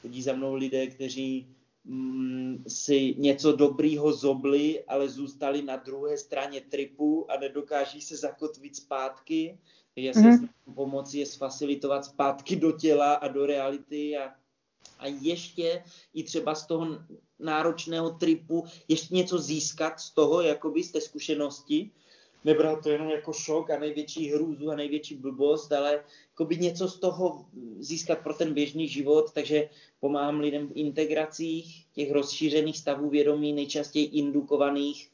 Chodí za mnou lidé, kteří mm, si něco dobrýho zobli, ale zůstali na druhé straně tripu a nedokáží se zakotvit zpátky. Takže já se mm-hmm. snažím pomoci je sfacilitovat zpátky do těla a do reality a, a ještě i třeba z toho náročného tripu, ještě něco získat z toho, jakoby z té zkušenosti. Nebral to jenom jako šok a největší hrůzu a největší blbost, ale jakoby něco z toho získat pro ten běžný život, takže pomáhám lidem v integracích těch rozšířených stavů vědomí, nejčastěji indukovaných,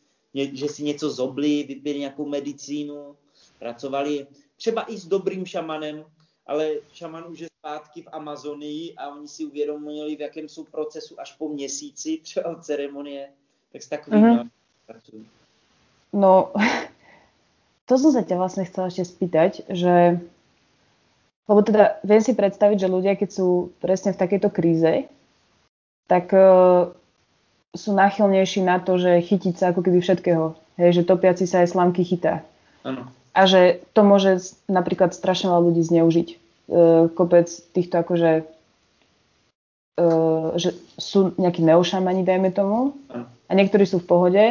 že si něco zobli, vypili nějakou medicínu, pracovali třeba i s dobrým šamanem, ale šaman už je zpátky v Amazonii a oni si uvědomili, v jakém jsou procesu až po měsíci třeba od ceremonie, tak s takovým mm-hmm. pracujú. No, to som sa ťa vlastne chcela ešte spýtať, že lebo teda viem si predstaviť, že ľudia, keď sú presne v takejto kríze, tak uh, sú náchylnejší na to, že chytiť sa ako keby všetkého, hej, že topiaci sa aj slamky chytá. Áno. A že to môže napríklad strašne veľa ľudí zneužiť. E, kopec týchto akože, e, že sú nejakí neošamani, dajme tomu. A niektorí sú v pohode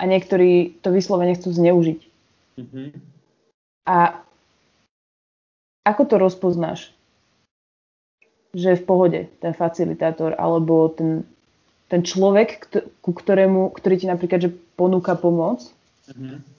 a niektorí to vyslovene chcú zneužiť. Mm-hmm. A ako to rozpoznáš? Že je v pohode ten facilitátor alebo ten, ten človek, kto, ku ktorému, ktorý ti napríklad že ponúka pomoc. Mm-hmm.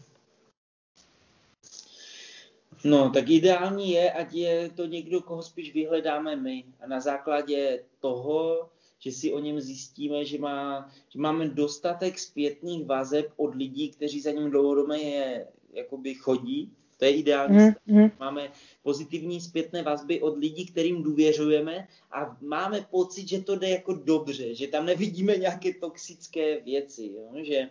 No, tak ideální je, ať je to někdo, koho spíš vyhledáme my. A na základě toho, že si o něm zjistíme, že, má, že máme dostatek zpětných vazeb od lidí, kteří za ním dlouhodobě jakoby chodí. To je ideální stav. Mm-hmm. Máme pozitivní zpětné vazby od lidí, kterým důvěřujeme a máme pocit, že to jde jako dobře, že tam nevidíme nějaké toxické věci, jo? Že...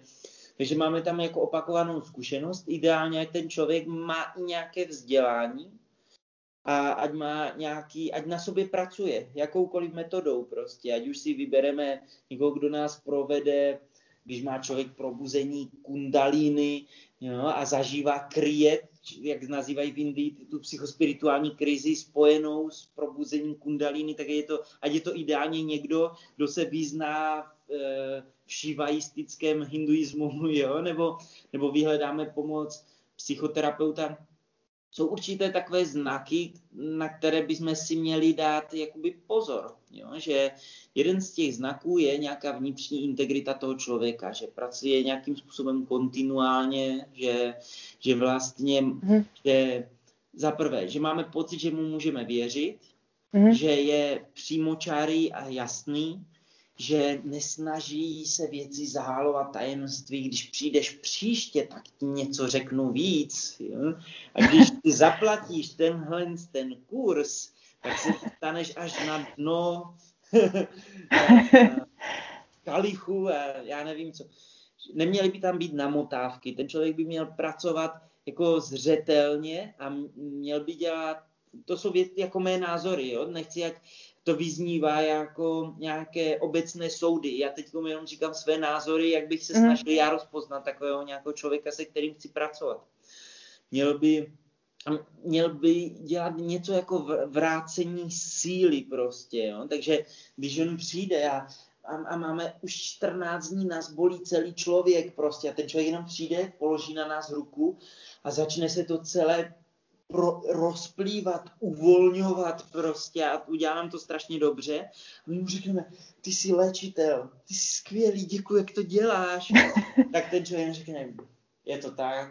Takže máme tam jako opakovanou zkušenost. Ideálně, ať ten člověk má i nějaké vzdělání a ať má nějaký, ať na sobě pracuje, jakoukoliv metodou prostě. Ať už si vybereme někoho, kdo nás provede, když má člověk probuzení kundalíny, jo, a zažívá kryje, jak nazývají v Indii tu psychospirituální krizi spojenou s probuzením kundalíny, tak je to, ať je to ideálně někdo, kdo se vyzná v, v šivaistickém hinduismu, jo, nebo, nebo vyhledáme pomoc psychoterapeuta. Jsou určité takové znaky, na které bychom si měli dát jakoby pozor, jo? Že jeden z těch znaků je nějaká vnitřní integrita toho člověka, že pracuje nějakým způsobem kontinuálně, že, že vlastně, mm. že za prvé, že máme pocit, že mu můžeme věřit, mm. že je přímočarý a jasný, že nesnaží se věci zahálovat tajemství, když přijdeš příště, tak ti něco řeknu víc. Jo? A když ty zaplatíš tenhle ten kurz, tak se staneš až na dno kalichu a já nevím co. Neměly by tam být namotávky, ten člověk by měl pracovat jako zřetelně a měl by dělat, to jsou věci jako mé názory, jo? Nechci, ať to vyznívá jako nějaké obecné soudy. Já teď jenom říkám své názory, jak bych se snažil já rozpoznat takového nějakého člověka, se kterým chci pracovat. Měl by, měl by dělat něco jako vrácení síly prostě. Jo? Takže když on přijde a, a, a máme už čtrnáct dní, nás bolí celý člověk prostě a ten člověk jenom přijde, položí na nás ruku a začne se to celé pro, rozplývat, uvolňovat prostě a udělám to strašně dobře. A my mu řekneme, ty jsi léčitel, ty jsi skvělý, děkuji, jak to děláš. Tak ten člověk řekne, je to tak,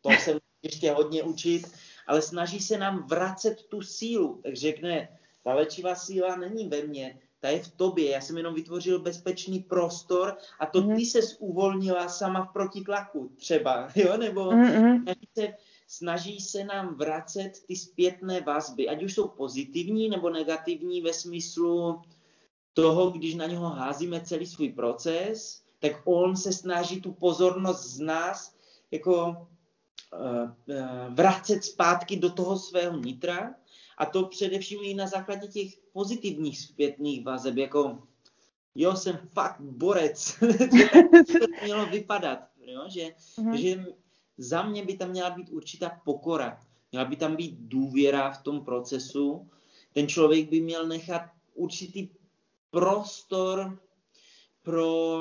to se musí ještě hodně učit, ale snaží se nám vracet tu sílu, takže řekne, ta léčivá síla není ve mně, ta je v tobě, já jsem jenom vytvořil bezpečný prostor a to mm. ty ses uvolnila sama v protitlaku třeba, jo, nebo mm-hmm. snaží, se, snaží se nám vracet ty zpětné vazby, ať už jsou pozitivní nebo negativní ve smyslu toho, když na něho házíme celý svůj proces, tak on se snaží tu pozornost z nás jako uh, uh, vracet zpátky do toho svého nitra. A to především i na základě těch pozitivních zpětných vazeb, jako jo, jsem fakt borec, to mělo vypadat, jo? Že, mm-hmm. že za mě by tam měla být určitá pokora, měla by tam být důvěra v tom procesu, ten člověk by měl nechat určitý prostor pro...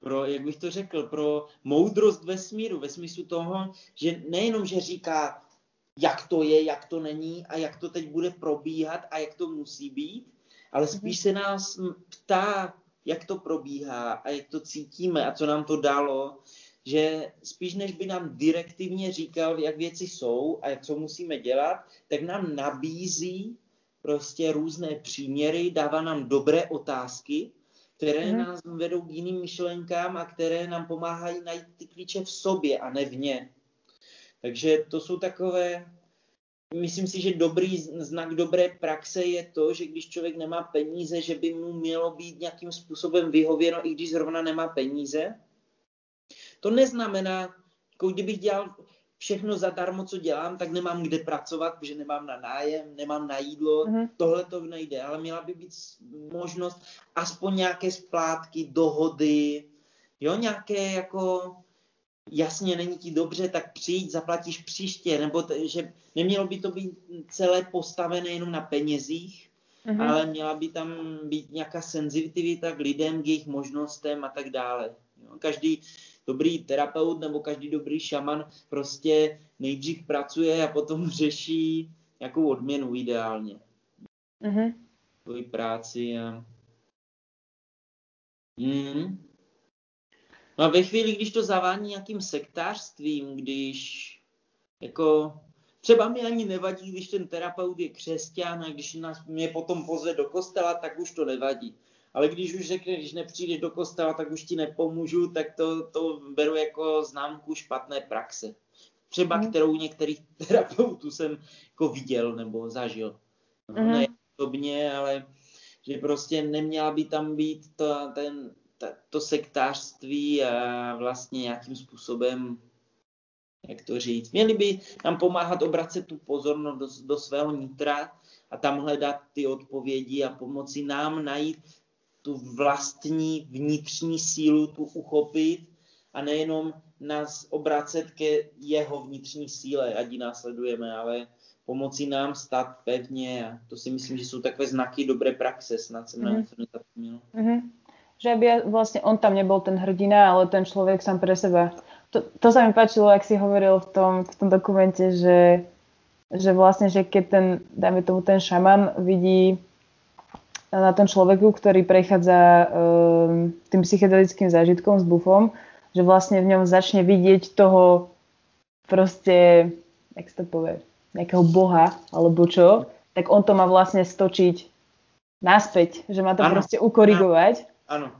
pro, jak bych to řekl, pro moudrost vesmíru, ve smyslu toho, že nejenom, že říká, jak to je, jak to není a jak to teď bude probíhat a jak to musí být, ale spíš se nás ptá, jak to probíhá a jak to cítíme a co nám to dalo, že spíš než by nám direktivně říkal, jak věci jsou a co musíme dělat, tak nám nabízí prostě různé příměry, dává nám dobré otázky, které nás vedou k jiným myšlenkám a které nám pomáhají najít ty klíče v sobě a ne v ně. Takže to jsou takové, myslím si, že dobrý znak dobré praxe je to, že když člověk nemá peníze, že by mu mělo být nějakým způsobem vyhověno, i když zrovna nemá peníze. To neznamená, jako kdybych dělal všechno zadarmo, co dělám, tak nemám kde pracovat, protože nemám na nájem, nemám na jídlo, mm-hmm. tohle to nejde, ale měla by být možnost aspoň nějaké splátky, dohody, jo, nějaké jako... jasně, není ti dobře, tak přijď, zaplatíš příště, nebo t- že nemělo by to být celé postavené jenom na penězích, mm-hmm. ale měla by tam být nějaká senzitivita k lidem, k jejich možnostem a tak dále. Jo? Každý dobrý terapeut nebo každý dobrý šaman prostě nejdřív pracuje a potom řeší nějakou odměnu ideálně. Mm-hmm. Svoji práci a... Mm. No a ve chvíli, když to zavání nějakým sektářstvím, když jako třeba mi ani nevadí, když ten terapeut je křesťan a když nás, mě potom pozve do kostela, tak už to nevadí. Ale když už řekne, když nepřijdeš do kostela, tak už ti nepomůžu, tak to, to beru jako známku špatné praxe. Třeba mm. kterou některých terapeutů jsem jako viděl nebo zažil. No, mm. Ne osobně, ale že prostě neměla by tam být ta, ten... to sektářství a vlastně nějakým způsobem, jak to říct, měli by nám pomáhat obracet tu pozornost do, do svého nitra a tam hledat ty odpovědi a pomoci nám najít tu vlastní vnitřní sílu, tu uchopit a nejenom nás obracet ke jeho vnitřní síle, ať ji následujeme, ale pomoci nám stát pevně a to si myslím, že jsou takové znaky dobré praxe, snad jsem mm-hmm. na něco nezapomněl. Mm-hmm. Že aby vlastne on tam nebol ten hrdina, ale ten človek sám pre seba. To, to sa mi páčilo, ak si hovoril v tom, v tom dokumente, že, že vlastne, že keď ten, dáme tomu, ten šaman vidí na tom človeku, ktorý prechádza um, tým psychedelickým zážitkom s bufom, že vlastne v ňom začne vidieť toho proste, jak sa to povie, nejakého boha, alebo čo, tak on to má vlastne stočiť naspäť, že má to ano. proste ukorigovať. Ano.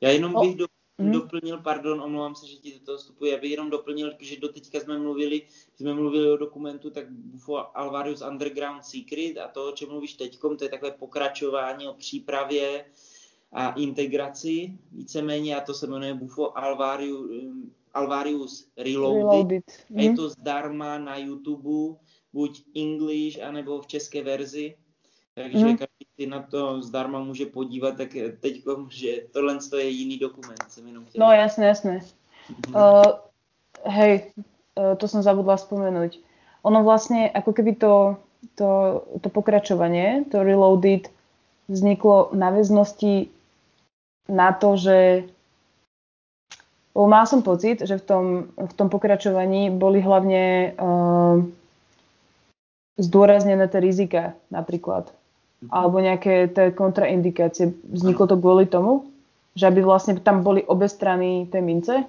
Já jenom bych do, mm. doplnil, pardon, omlouvám se, že ti do toho vstupuji, já bych jenom doplnil, že doteďka jsme mluvili, jsme mluvili o dokumentu, tak Bufo Alvarius Underground Secret a to, o čem mluvíš teďkom, to je takové pokračování o přípravě a integraci, víceméně, a to se jmenuje Bufo Alvarius, Alvarius Reloaded. Reloaded. Mm. A je to zdarma na YouTube, buď English, anebo v české verzi, takže mm. ty na to zdarma může podívat, tak teď že tohle je jiný dokument. Jsem jenom chtěla. No jasné, jasné. Mm-hmm. Uh, hej, uh, to som zabudla spomenúť. Ono vlastne, ako keby to, to, to pokračovanie, to Reloaded, vzniklo v náväznosti na to, že mal som pocit, že v tom, v tom pokračovaní boli hlavne uh, zdôraznené tie rizika napríklad. Alebo nejaké tie kontraindikácie. Vzniklo to kvôli tomu, že aby vlastne tam boli obě strany té mince?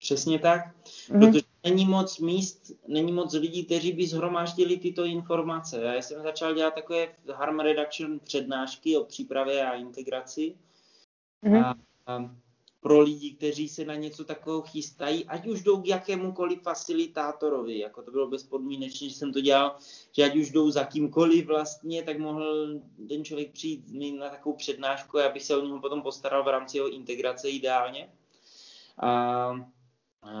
Přesně tak, mm-hmm. Protože není moc míst, není moc lidí, kteří by shromáždili tyto informace. Já jsem začal dělat takové harm reduction přednášky o přípravě a integraci. Mm-hmm. A, a pro lidi, kteří se na něco takového chystají, ať už jdou k jakémukoliv facilitátorovi, jako to bylo bezpodmínečně, že jsem to dělal, že ať už jdou za kýmkoliv vlastně, tak mohl ten člověk přijít na takovou přednášku a já bych se o něho potom postaral v rámci jeho integrace ideálně. A, a,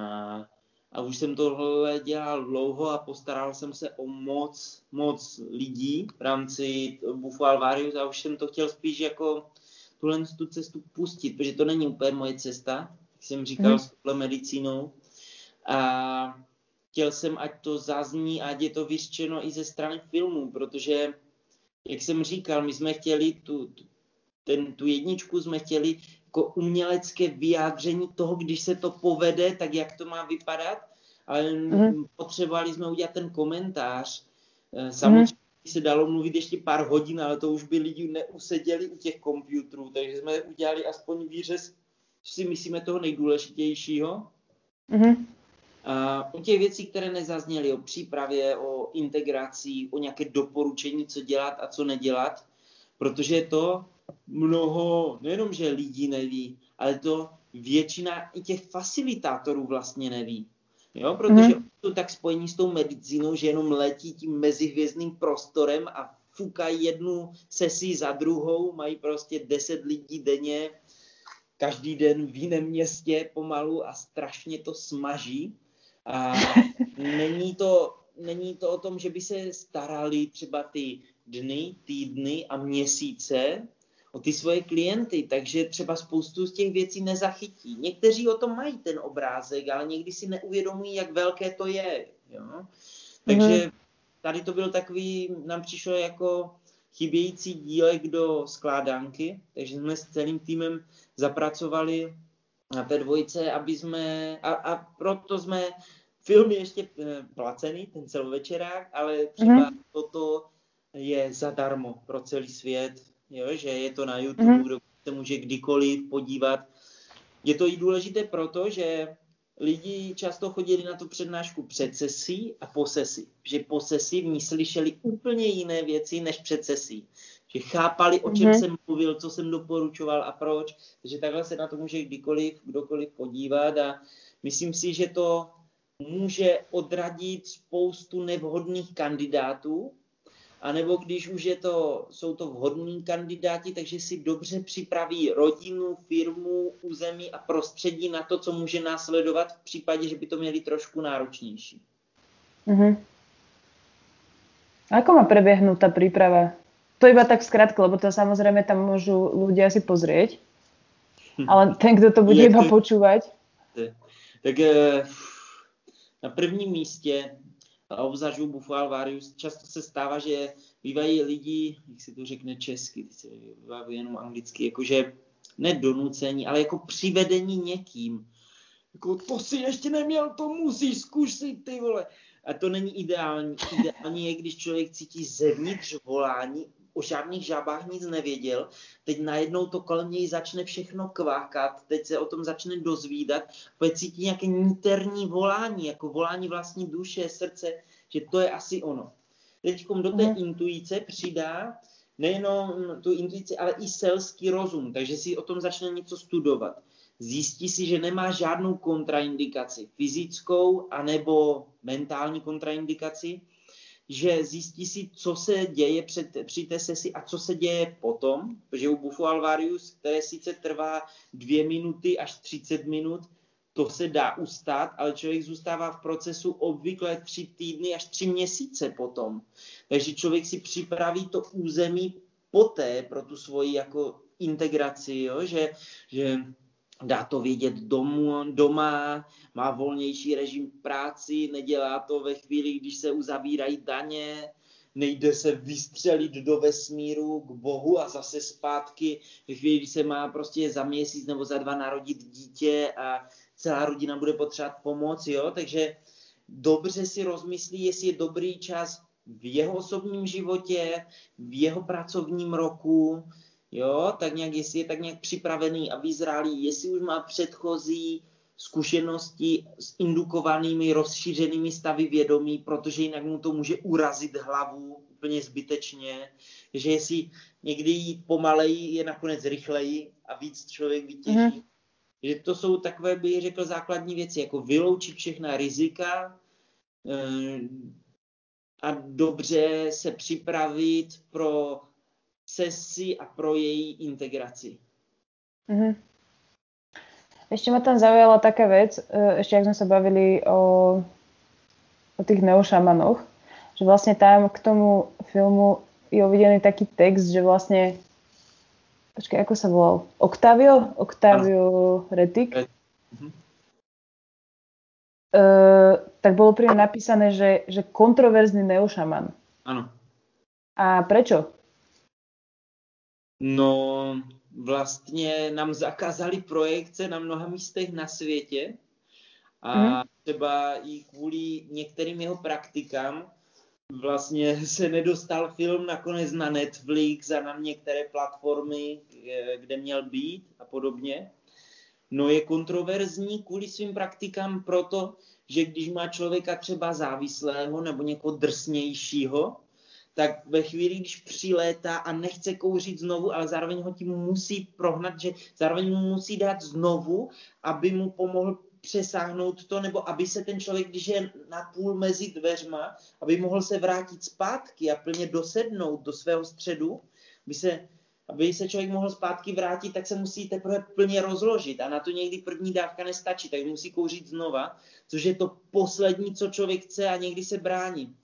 a už jsem tohle dělal dlouho a postaral jsem se o moc, moc lidí v rámci Bufo Alvarius a už jsem to chtěl spíš jako tuhle tu cestu pustit, protože to není úplně moje cesta, jak jsem říkal, mm. s touhle medicínou. A chtěl jsem, ať to zazní, ať je to vyřčeno i ze strany filmů, protože, jak jsem říkal, my jsme chtěli tu, ten, tu jedničku, jsme chtěli jako umělecké vyjádření toho, když se to povede, tak jak to má vypadat, ale mm. potřebovali jsme udělat ten komentář, samozřejmě. Mm. se dalo mluvit ještě pár hodin, ale to už by lidi neuseděli u těch komputerů, takže jsme udělali aspoň výřez, co si myslíme, toho nejdůležitějšího. Mm-hmm. A u těch věcí, které nezazněly, o přípravě, o integraci, o nějaké doporučení, co dělat a co nedělat, protože to mnoho, nejenom, že lidí neví, ale to většina i těch facilitátorů vlastně neví. Jo, protože mm. jsou tak spojení s tou medicínou, že jenom letí tím mezihvězdným prostorem a fukají jednu sesi za druhou, mají prostě deset lidí denně, každý den v jiném městě pomalu a strašně to smaží. A není to, není to o tom, že by se starali třeba ty dny, týdny a měsíce o ty svoje klienty, takže třeba spoustu z těch věcí nezachytí. Někteří o tom mají ten obrázek, ale někdy si neuvědomují, jak velké to je. Jo? Takže mm-hmm. tady to byl takový, nám přišlo jako chybějící dílek do skládanky, takže jsme s celým týmem zapracovali na té dvojice, aby jsme, a, a proto jsme, film je ještě placený, ten celovečerák, ale třeba mm-hmm. toto je zadarmo pro celý svět. Jo, že je to na YouTube, mm-hmm. kdo se může kdykoliv podívat. Je to i důležité proto, že lidi často chodili na tu přednášku před sesí a po sesí. Že po sesí v ní slyšeli úplně jiné věci než před sesí. Že chápali, o čem mm-hmm. jsem mluvil, co jsem doporučoval a proč. Takže takhle se na to může kdykoliv, kdokoliv podívat a myslím si, že to může odradit spoustu nevhodných kandidátů. A nebo když už je to, jsou to vhodní kandidáti, takže si dobře připraví rodinu, firmu, území a prostředí na to, co může následovat v případě, že by to měli trošku náročnější. Uh-huh. Ako má prebiehnuť tá príprava? To iba tak skrátke, lebo to samozrejme tam môžu ľudia si pozrieť, ale ten, kto to bude iba počúvať. Tak na prvním místě a obzažu Bufo Alvarius, často se stává, že bývají lidi, jak se to řekne česky, teď se bývají jenom anglicky, jakože nedonucení, ale jako přivedení někým. Jako to si ještě neměl, to musíš, zkuš si, ty vole. A to není ideální. Ideální je, když člověk cítí zevnitř volání, o žádných žábách nic nevěděl, teď najednou to kolem něj začne všechno kvákat, teď se o tom začne dozvídat, teď cítí nějaké niterní volání, jako volání vlastní duše, srdce, že to je asi ono. Teďkom do té mm. intuice přidá nejenom tu intuici, ale i selský rozum, takže si o tom začne něco studovat. Zjistí si, že nemá žádnou kontraindikaci, fyzickou anebo mentální kontraindikaci, že zjistí si, co se děje před, při té sesi a co se děje potom, protože u Bufo Alvarius, které sice trvá dvě minuty až třicet minut, to se dá ustát, ale člověk zůstává v procesu obvykle tři týdny až tři měsíce potom. Takže člověk si připraví to území poté pro tu svoji jako integraci, jo? Že, že dá to vědět domů, doma, má volnější režim práci, nedělá to ve chvíli, když se uzavírají daně, nejde se vystřelit do vesmíru k Bohu a zase zpátky ve chvíli, kdy se má prostě za měsíc nebo za dva narodit dítě a celá rodina bude potřebovat pomoc, jo, takže dobře si rozmyslí, jestli je dobrý čas v jeho osobním životě, v jeho pracovním roku, jo, tak nějak, jestli je tak nějak připravený a vyzrálý, jestli už má předchozí zkušenosti s indukovanými, rozšířenými stavy vědomí, protože jinak mu to může urazit hlavu úplně zbytečně, že jestli někdy jít pomaleji, je nakonec rychleji a víc člověk vytěží. Mm. Že to jsou takové, bych řekl, základní věci, jako vyloučit všechna rizika a dobře se připravit pro sesi a pro její integraci. Mm. Ešte ma tam zaujala taká vec, ešte ak sme sa bavili o, o tých neošamanoch, že vlastne tam k tomu filmu je uvedený taký text, že vlastne, počkaj, ako sa volal, Octavio? Octavio Rettig? Mhm. E, tak bolo pri ňom napísané, že, že kontroverzný neošaman. Áno. A prečo? No... Vlastně nám zakázali projekce na mnoha místech na světě a třeba i kvůli některým jeho praktikám vlastně se nedostal film nakonec na Netflix a na některé platformy, kde měl být a podobně. No je kontroverzní kvůli svým praktikám proto, že když má člověka třeba závislého nebo někoho drsnějšího, tak ve chvíli, když přilétá a nechce kouřit znovu, ale zároveň ho tím musí prohnat, že zároveň mu musí dát znovu, aby mu pomohl přesáhnout to, nebo aby se ten člověk, když je na půl mezi dveřma, aby mohl se vrátit zpátky a plně dosednout do svého středu, aby se, aby se člověk mohl zpátky vrátit, tak se musí teprve plně rozložit a na to někdy první dávka nestačí, tak musí kouřit znova, což je to poslední, co člověk chce a někdy se brání.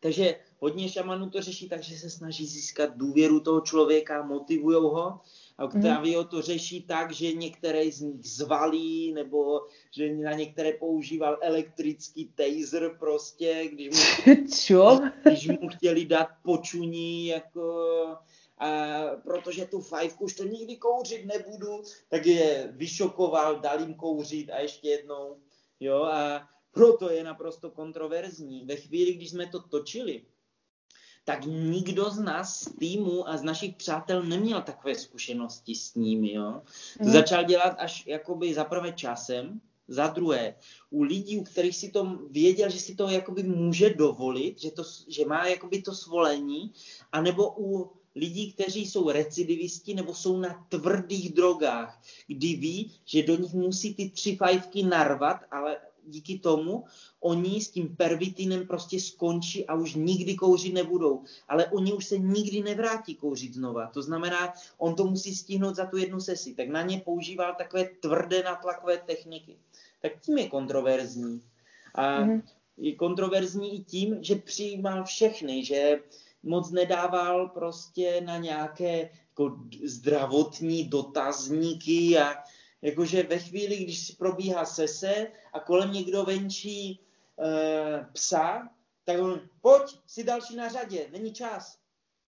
Takže hodně šamanů to řeší tak, že se snaží získat důvěru toho člověka, motivujou ho. A Octavio to řeší tak, že některé z nich zvalí, nebo že na některé používal elektrický taser prostě, když mu, čo? Když mu chtěli dát počuní, jako, a protože tu fajfku už to nikdy kouřit nebudu, tak je vyšokoval, dal jim kouřit a ještě jednou, jo, a proto je naprosto kontroverzní. Ve chvíli, když jsme to točili, tak nikdo z nás z týmu a z našich přátel neměl takové zkušenosti s nimi. Jo? To mm. začal dělat až jakoby za prvé časem, za druhé u lidí, u kterých si to věděl, že si to jakoby může dovolit, že, to, že má jakoby to svolení, anebo u lidí, kteří jsou recidivisti nebo jsou na tvrdých drogách, kdy ví, že do nich musí ty tři fajfky narvat, ale díky tomu oni s tím pervitinem prostě skončí a už nikdy kouřit nebudou. Ale oni už se nikdy nevrátí kouřit znova. To znamená, on to musí stihnout za tu jednu sesi. Tak na ně používal takové tvrdé natlakové techniky. Tak tím je kontroverzní. A mm. je kontroverzní i tím, že přijímal všechny, že moc nedával prostě na nějaké jako zdravotní dotazníky a jakože ve chvíli, když si probíhá sese a kolem někdo venčí e, psa, tak on, pojď, jsi další na řadě, není čas.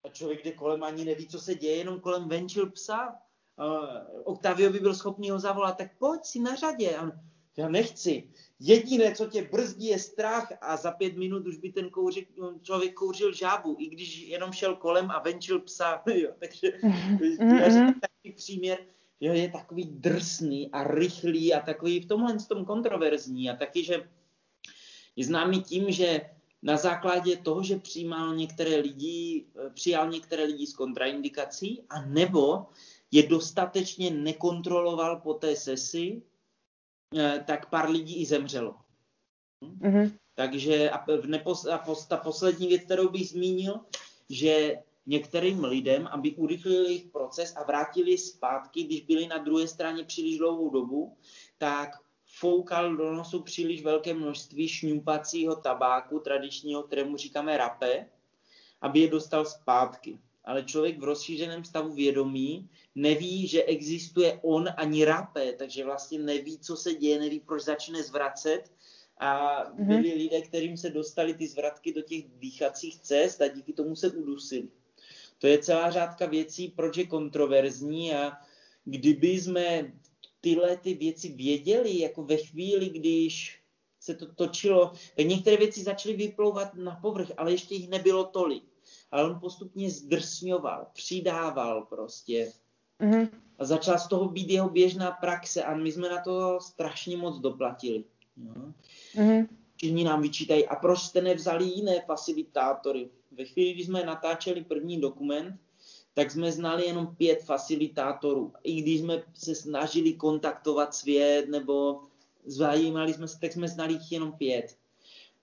A člověk jde kolem, ani neví, co se děje, jenom kolem venčil psa. E, Octavio by byl schopný ho zavolat, tak pojď, jsi na řadě. A on, já nechci. Jediné, co tě brzdí, je strach a za pět minut už by ten kouři, člověk kouřil žábu, i když jenom šel kolem a venčil psa. Jo, takže mm-hmm. takový příměr. Jo, je takový drsný a rychlý a takový v tomhle tom kontroverzní a taky, že je známý tím, že na základě toho, že přijímal některé lidi, přijal některé lidi s kontraindikací a nebo je dostatečně nekontroloval po té sesi, tak pár lidí i zemřelo. Mm-hmm. Takže a, nepos, a pos, ta poslední věc, kterou bych zmínil, že některým lidem, aby urychlili jejich proces a vrátili zpátky, když byli na druhé straně příliš dlouhou dobu, tak foukal do nosu příliš velké množství šňupacího tabáku, tradičního, kterému říkáme rapé, aby je dostal zpátky. Ale člověk v rozšířeném stavu vědomí neví, že existuje on ani rapé, takže vlastně neví, co se děje, neví, proč začne zvracet a byli mm-hmm. lidé, kterým se dostaly ty zvratky do těch dýchacích cest a díky tomu se udusili. To je celá řádka věcí, proč je kontroverzní, a kdyby jsme tyhle ty věci věděli, jako ve chvíli, když se to točilo, tak některé věci začaly vyplouvat na povrch, ale ještě jich nebylo tolik. Ale on postupně zdrsňoval, přidával prostě. Mm-hmm. A začala z toho být jeho běžná praxe a my jsme na to strašně moc doplatili. No. Mm-hmm. Všichni nám vyčítají, a proč jste nevzali jiné facilitátory? Ve chvíli, kdy jsme natáčeli první dokument, tak jsme znali jenom pět facilitátorů. I když jsme se snažili kontaktovat svět nebo zajímali jsme se, tak jsme znali jich jenom pět.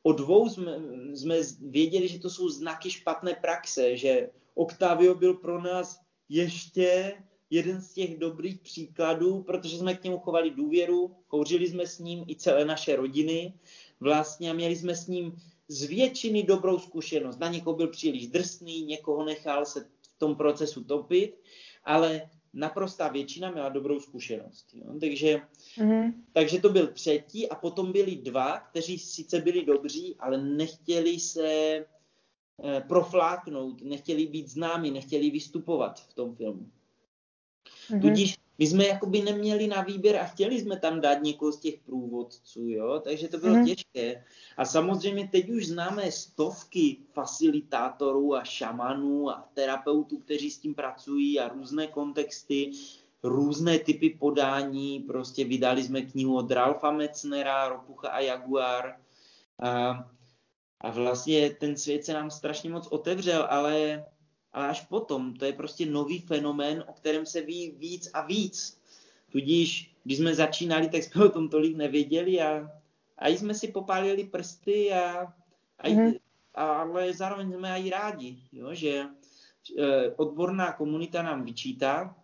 O dvou jsme, jsme věděli, že to jsou znaky špatné praxe, že Octavio byl pro nás ještě jeden z těch dobrých příkladů, protože jsme k němu chovali důvěru, kouřili jsme s ním i celé naše rodiny vlastně a měli jsme s ním z většiny dobrou zkušenost. Na někoho byl příliš drsný, někoho nechal se v tom procesu topit, ale naprostá většina měla dobrou zkušenost. Jo? Takže, mm-hmm. takže to byl třetí a potom byli dva, kteří sice byli dobří, ale nechtěli se e, profláknout, nechtěli být známi, nechtěli vystupovat v tom filmu. Mm-hmm. Tudíž my jsme jakoby neměli na výběr a chtěli jsme tam dát někoho z těch průvodců, jo? Takže to bylo mm-hmm. těžké. A samozřejmě teď už známe stovky facilitátorů a šamanů a terapeutů, kteří s tím pracují a různé kontexty, různé typy podání. Prostě vydali jsme knihu od Ralfa Metznera, Ropucha a Jaguar. A, a vlastně ten svět se nám strašně moc otevřel, ale... Ale až potom, to je prostě nový fenomén, o kterém se ví víc a víc. Tudíž, když jsme začínali, tak jsme o tom tolik nevěděli a, a jsme si popálili prsty, a, a, mm-hmm. a, ale zároveň jsme aj rádi, jo, že e, odborná komunita nám vyčítá,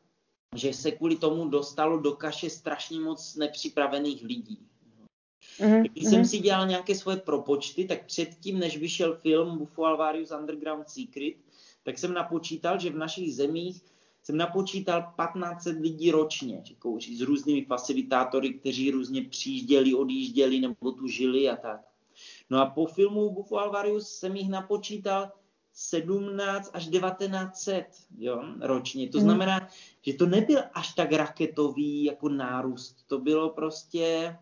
že se kvůli tomu dostalo do kaše strašně moc nepřipravených lidí. Mm-hmm. Když jsem si dělal nějaké svoje propočty, tak předtím, než vyšel film Bufo Alvarius Underground Secret, tak jsem napočítal, že v našich zemích jsem napočítal patnáct set lidí ročně, že kouří s různými facilitátory, kteří různě přijížděli, odjížděli nebo tu žili a tak. No a po filmu Bufo Alvarius jsem jich napočítal sedmnáct až devatenáct set jo, ročně. To znamená, že to nebyl až tak raketový jako nárůst. To bylo prostě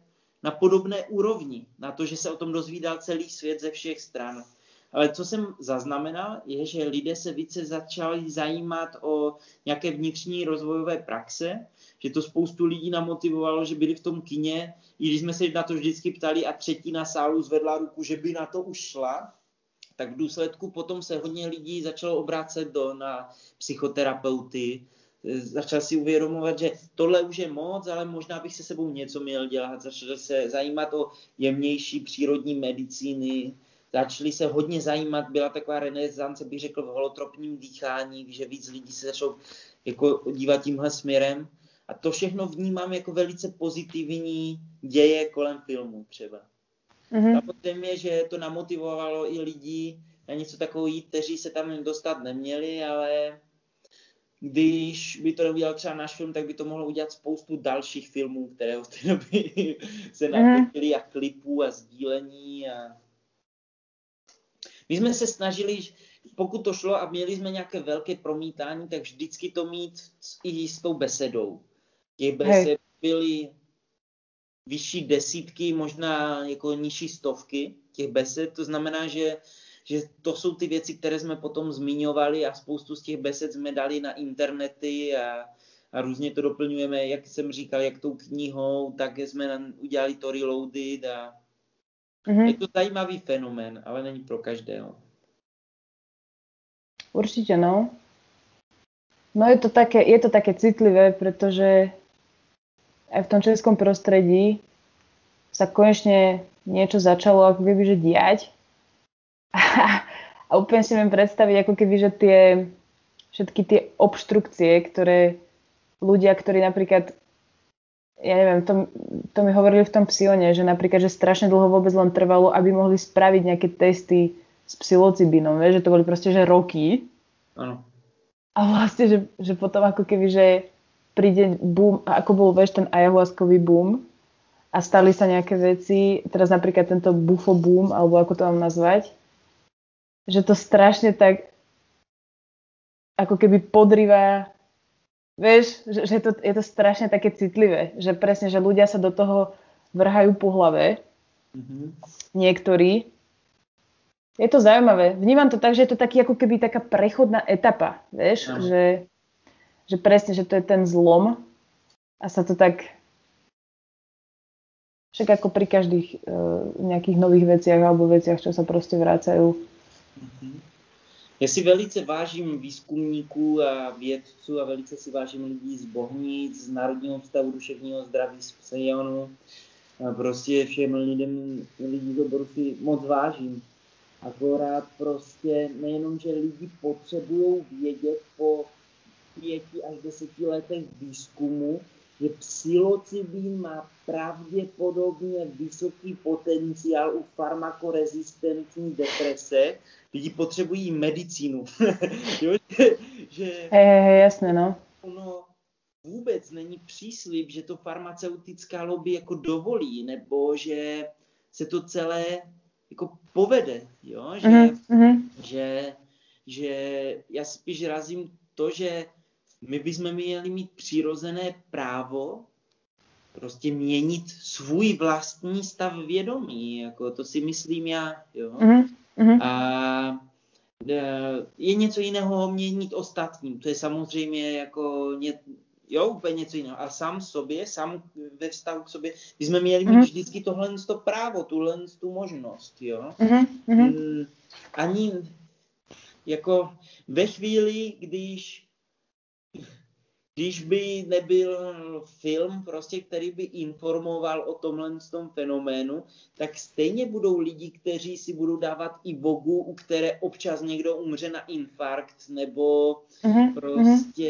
na podobné úrovni, na to, že se o tom dozvídal celý svět ze všech stran. Ale co jsem zaznamenal, je, že lidé se více začali zajímat o nějaké vnitřní rozvojové praxe, že to spoustu lidí namotivovalo, že byli v tom kině, i když jsme se na to vždycky ptali a třetina sálu zvedla ruku, že by na to už šla, tak v důsledku potom se hodně lidí začalo obrácet do, na psychoterapeuty, začal si uvědomovat, že tohle už je moc, ale možná bych se sebou něco měl dělat, začal se zajímat o jemnější přírodní medicíny, začali se hodně zajímat, byla taková renesance, bych řekl, v holotropním dýchání, že víc lidí se začalo jako dívat tímhle směrem. A to všechno vnímám jako velice pozitivní děje kolem filmu třeba. Mm-hmm. A potom je, že to namotivovalo i lidi na něco takového, kteří se tam dostat neměli, ale když by to neudělal třeba náš film, tak by to mohlo udělat spoustu dalších filmů, které od té doby se natočily a klipů a sdílení a... My jsme se snažili, pokud to šlo a měli jsme nějaké velké promítání, tak vždycky to mít i s tou besedou. Těch besed byly vyšší desítky, možná jako nižší stovky těch besed. To znamená, že, že to jsou ty věci, které jsme potom zmiňovali a spoustu z těch besed jsme dali na internety a, a různě to doplňujeme, jak jsem říkal, jak tou knihou, tak jsme udělali to Reloaded a... Je to zajímavý fenomén, ale není pro každého. Určite, no. No je to také, je to také citlivé, pretože aj v tom českom prostredí sa konečne niečo začalo ako keby, že diať. A, a úplne si viem predstaviť ako keby, že tie všetky tie obštrukcie, ktoré ľudia, ktorí napríklad ja neviem, to, to mi hovorili v tom Psyone, že napríklad, že strašne dlho vôbec len trvalo, aby mohli spraviť nejaké testy s psilocibinom, že to boli proste, že roky. Áno. A vlastne, že, že potom ako keby, že príde boom, ako bol, vieš, ten ayahuaskový boom a stali sa nejaké veci, teraz napríklad tento bufo boom, alebo ako to mám nazvať, že to strašne tak ako keby podrýva, vieš, že, že to, je to strašne také citlivé, že presne, že ľudia sa do toho vrhajú po hlave, mm-hmm. niektorí. Je to zaujímavé. Vnímam to tak, že je to taký, ako keby taká prechodná etapa, vieš, no. že, že presne, že to je ten zlom a sa to tak, však ako pri každých e, nejakých nových veciach alebo veciach, čo sa proste vracajú. Ja si velice vážim výzkumníků a vědců a velice si vážím lidí z Bohnic, z Národního ústavu duševního zdraví, z Psyonu. Prostě všem lidem, lidí z oboru si moc vážím. Akorát prostě nejenom, že lidi potřebují vědět po pěti až deseti letech výzkumu, že psilocibín má pravděpodobně vysoký potenciál u farmakorezistentní deprese. Lidi potřebují medicínu. Jo, že hey, jasné, no. Ono vůbec není příslib, že to farmaceutická lobby jako dovolí, nebo že se to celé jako povede, jo, že, mm-hmm. že, že já spíš razím to, že my bychom měli mít přirozené právo prostě měnit svůj vlastní stav vědomí, jako to si myslím já, jo. Mm-hmm. A je něco jiného měnit ostatním, to je samozřejmě jako ně, jo, úplně něco jiného. A sám sobě, sám ve vztahu k sobě, bychom měli mít mm-hmm. vždycky tohle právo, tuhle tu možnost, jo. Mm-hmm. Ani jako ve chvíli, když Když by nebyl film, prostě, který by informoval o tomhle tom fenoménu, tak stejně budou lidi, kteří si budou dávat i vogu, u které občas někdo umře na infarkt, nebo uh-huh, prostě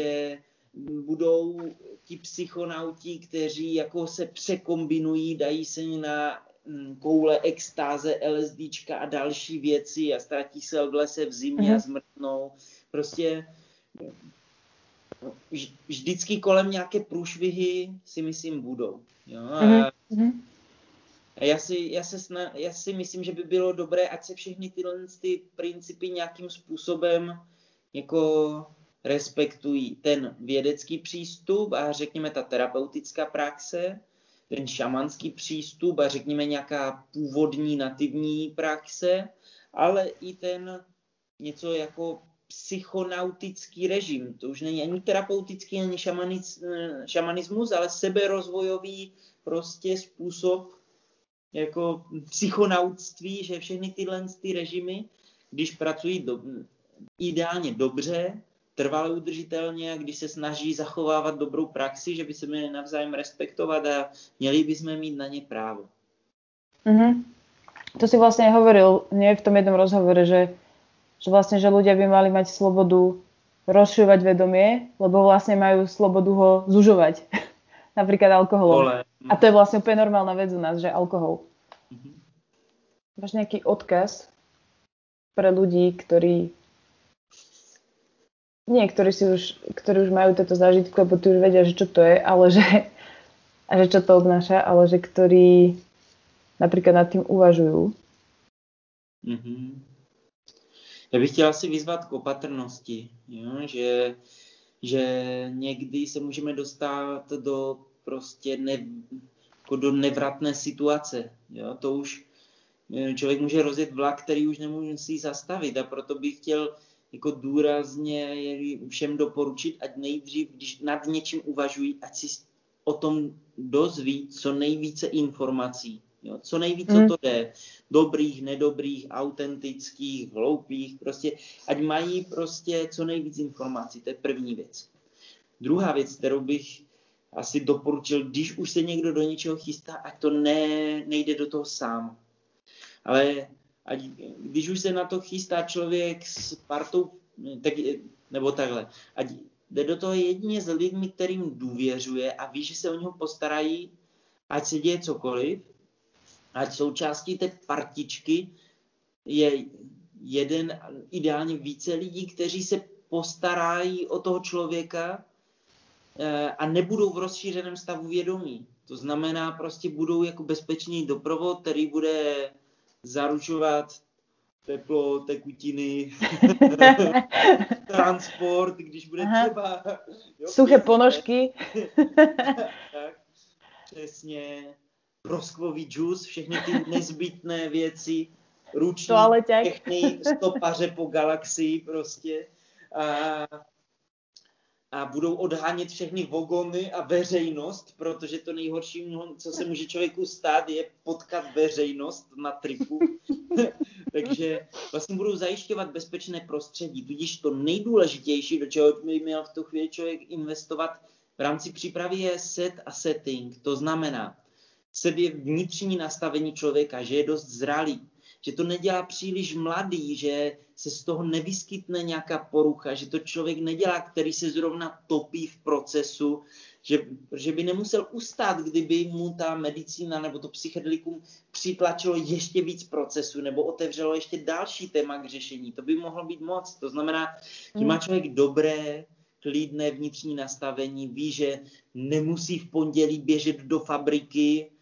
uh-huh. budou ti psychonauti, kteří jako se překombinují, dají se na koule extáze, LSDčka a další věci a ztratí se v lese v zimě uh-huh. a zmrtnou. Prostě... Vždycky kolem nějaké průšvihy si myslím budou. Jo? A já, si, já, se sna, já si myslím, že by bylo dobré, ať se všechny tyhle ty principy nějakým způsobem jako respektují. Ten vědecký přístup a řekněme ta terapeutická praxe, ten šamanský přístup a řekněme nějaká původní nativní praxe, ale i ten něco jako psychonautický režim. To už není ani terapeutický, ani šamanic, šamanismus, ale seberozvojový prostě způsob jako psychonautství, že všechny tyhle ty režimy, když pracují do, ideálně dobře, trvale udržitelně a když se snaží zachovávat dobrou praxi, že by se měli navzájem respektovat a měli bychom mít na ně právo. Mm-hmm. To si vlastně hovoril, nie v tom jednom rozhovore, že že vlastne, že ľudia by mali mať slobodu rozširovať vedomie, lebo vlastne majú slobodu ho zužovať. Napríklad alkoholom. A to je vlastne úplne normálna vec u nás, že alkohol. Mm-hmm. Máš nejaký odkaz pre ľudí, ktorí nie, ktorí, si už, ktorí už majú tieto zážitky, lebo tí už vedia, že čo to je, ale že, a že čo to obnáša, ale že ktorí napríklad nad tým uvažujú. Mhm. Já bych chtěl asi vyzvat k opatrnosti, jo? Že, že někdy se můžeme dostat do prostě ne, jako do nevratné situace. Jo? To už člověk může rozjet vlak, který už nemusí zastavit a proto bych chtěl jako důrazně všem doporučit, ať nejdřív, když nad něčím uvažují, ať si o tom dozví co nejvíce informací. Jo, co nejvíc, co to jde, dobrých, nedobrých, autentických, hloupých, prostě, ať mají prostě co nejvíc informací, to je první věc. Druhá věc, kterou bych asi doporučil, když už se někdo do něčeho chystá, ať to ne, nejde do toho sám. Ale ať, když už se na to chystá člověk s partou, tak, nebo takhle, ať jde do toho jedině s lidmi, kterým důvěřuje a ví, že se o něho postarají, ať se děje cokoliv, ať součástí té partičky je jeden, ideálně více lidí, kteří se postarají o toho člověka a nebudou v rozšířeném stavu vědomí. To znamená, prostě budou jako bezpečný doprovod, který bude zaručovat teplo, tekutiny, transport, když bude Aha. třeba. Jo, suché přesně. Ponožky. Tak, přesně. Proskvový džus, všechny ty nezbytné věci, ruční, všechny stopaře po galaxii prostě. A, a budou odhánět všechny vogony a veřejnost, protože to nejhorší, co se může člověku stát, je potkat veřejnost na tripu. Takže vlastně budou zajišťovat bezpečné prostředí. Tudíž to nejdůležitější, do čeho by měl v tu chvíli člověk investovat v rámci přípravy, je set a setting. To znamená sebe vnitřní nastavení člověka, že je dost zralý, že to nedělá příliš mladý, že se z toho nevyskytne nějaká porucha, že to člověk nedělá, který se zrovna topí v procesu, že, že by nemusel ustát, kdyby mu ta medicína nebo to psychedelikum přitlačilo ještě víc procesu nebo otevřelo ještě další téma k řešení. To by mohlo být moc. To znamená, že má člověk dobré, klidné vnitřní nastavení, ví, že nemusí v pondělí běžet do fabriky,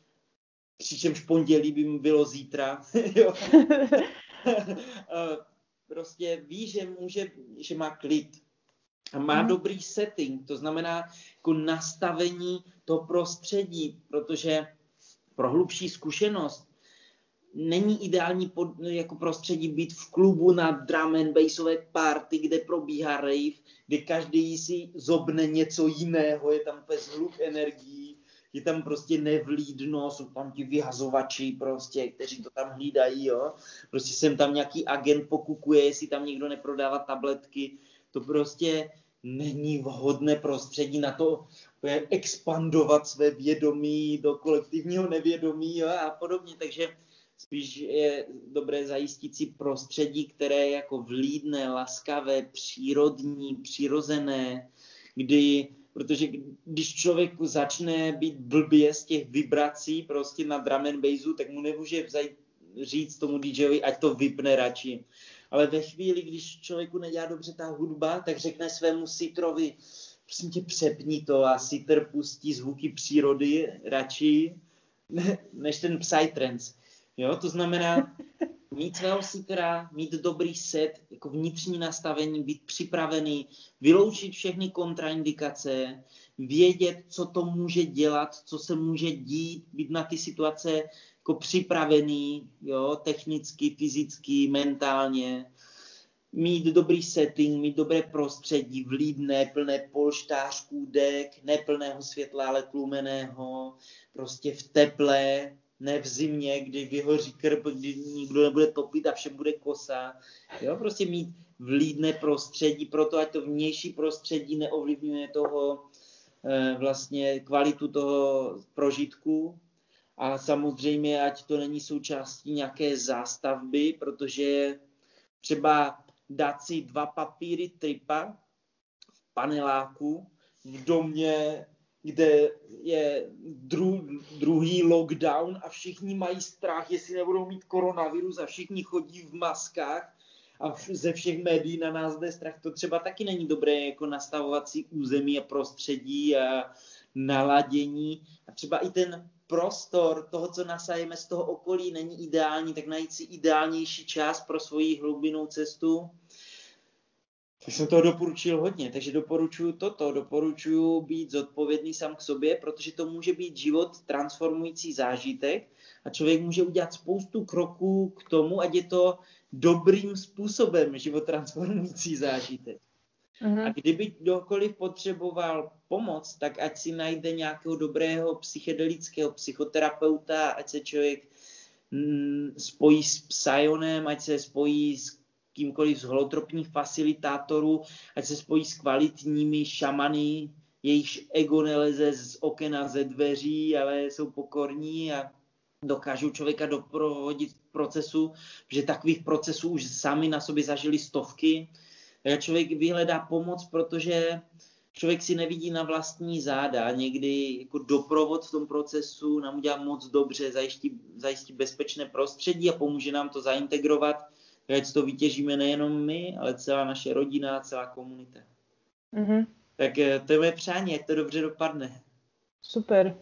přičemž pondělí by mu bylo zítra. Prostě ví, že, může, že má klid a má mm. dobrý setting, to znamená jako nastavení toho prostředí, protože pro hlubší zkušenost není ideální pod, jako prostředí být v klubu na drum and bassové party, kde probíhá rave, kde každý si zobne něco jiného, je tam pes hluk energií, je tam prostě nevlídno, jsou tam ti vyhazovači prostě, kteří to tam hlídají, jo. Prostě sem tam nějaký agent pokukuje, jestli tam někdo neprodává tabletky. To prostě není vhodné prostředí na to, expandovat své vědomí do kolektivního nevědomí, jo, a podobně. Takže spíš je dobré zajistit si prostředí, které je jako vlídné, laskavé, přírodní, přirozené, kdy... Protože když člověk začne být blbě z těch vibrací prostě na drum and bassu, tak mu nemůže říct tomu DJovi, ať to vypne radši. Ale ve chvíli, když člověku nedělá dobře ta hudba, tak řekne svému sitrovi, prosím tě, přepni to, a sitr pustí zvuky přírody radši než ten psytrance. Jo, to znamená mít svého sitra, mít dobrý set, jako vnitřní nastavení, být připravený, vyloučit všechny kontraindikace, vědět, co to může dělat, co se může dít, být na ty situace jako připravený, jo, technicky, fyzicky, mentálně, mít dobrý setting, mít dobré prostředí, vlídné, plné polštářků, dek, neplného světla, ale tlumeného, prostě v teple, ne v zimě, kdy vyhoří krb, kdy nikdo nebude topit a všem bude kosa. Jo, prostě mít vlídné prostředí, proto ať to vnější prostředí neovlivňuje toho eh, vlastně kvalitu toho prožitku. A samozřejmě, ať to není součástí nějaké zástavby, protože třeba dát si dva papíry tripa v paneláku, v domě, kde je dru, druhý lockdown a všichni mají strach, jestli nebudou mít koronavirus a všichni chodí v maskách a ze všech médií na nás jde strach. To třeba taky není dobré jako nastavovací území a prostředí a naladění. A třeba i ten prostor toho, co nasajeme z toho okolí, není ideální, tak najít si ideálnější čas pro svoji hlubinou cestu. Tak jsem toho doporučil hodně, takže doporučuju toto, doporučuju být zodpovědný sám k sobě, protože to může být život transformující zážitek a člověk může udělat spoustu kroků k tomu, ať je to dobrým způsobem život transformující zážitek. Mm-hmm. A kdyby kdokoliv potřeboval pomoc, tak ať si najde nějakého dobrého psychedelického psychoterapeuta, ať se člověk mm, spojí s Psyonem, ať se spojí s kýmkoliv z holotropních facilitátorů, ať se spojí s kvalitními šamany, jejichž ego neleze z okena, ze dveří, ale jsou pokorní a dokážou člověka doprovodit v procesu, že takových procesů už sami na sobě zažili stovky. A člověk vyhledá pomoc, protože člověk si nevidí na vlastní záda. Někdy jako doprovod v tom procesu nám udělá moc dobře, zajistí, zajistí bezpečné prostředí a pomůže nám to zaintegrovat. Ať to vytěžíme nejenom my, ale celá naše rodina, celá komunita. Mm-hmm. Tak to je moje přání, ať to dobře dopadne. Super.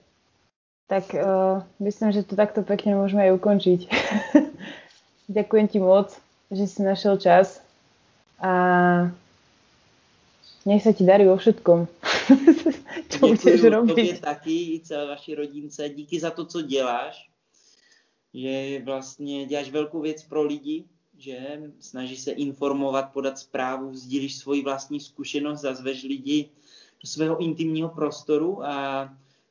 Tak uh, myslím, že to takto pekne môžeme aj ukončiť. Ďakujem ti moc, že si našiel čas a nech sa ti darí vo všetkom. Čo budeš robiť? Tobě taky, i celé vaši rodince. Díky za to, co děláš. Že vlastně děláš velkou věc pro lidi, že snažíš se informovat, podat zprávu, sdílíš svoji vlastní zkušenost, zazveš lidi do svého intimního prostoru a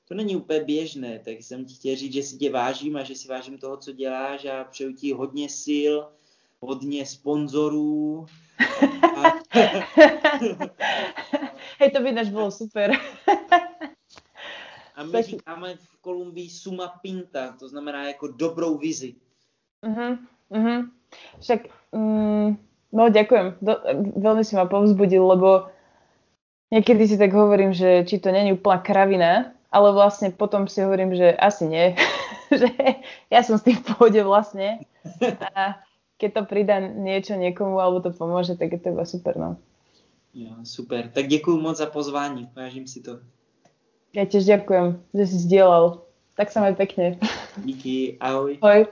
to není úplně běžné, tak jsem ti chtěl říct, že si tě vážím a že si vážím toho, co děláš a přeju ti hodně sil, hodně sponzorů. A... Hej, to by náš bylo super. A my říkáme v Kolumbii suma pinta, to znamená jako dobrou vizi. Uh-huh, uh-huh. Však, um, no ďakujem, Do, veľmi si ma povzbudil, lebo niekedy si tak hovorím, že či to není úplná kravina, ale vlastne potom si hovorím, že asi nie, že ja som s tým v pohode vlastne a keď to pridá niečo niekomu alebo to pomôže, tak je to iba super, no. Ja, super, tak ďakujem moc za pozvanie, vážim si to. Ja tiež ďakujem, že si zdieľal, tak sa maj pekne. Díky, ahoj. Ahoj.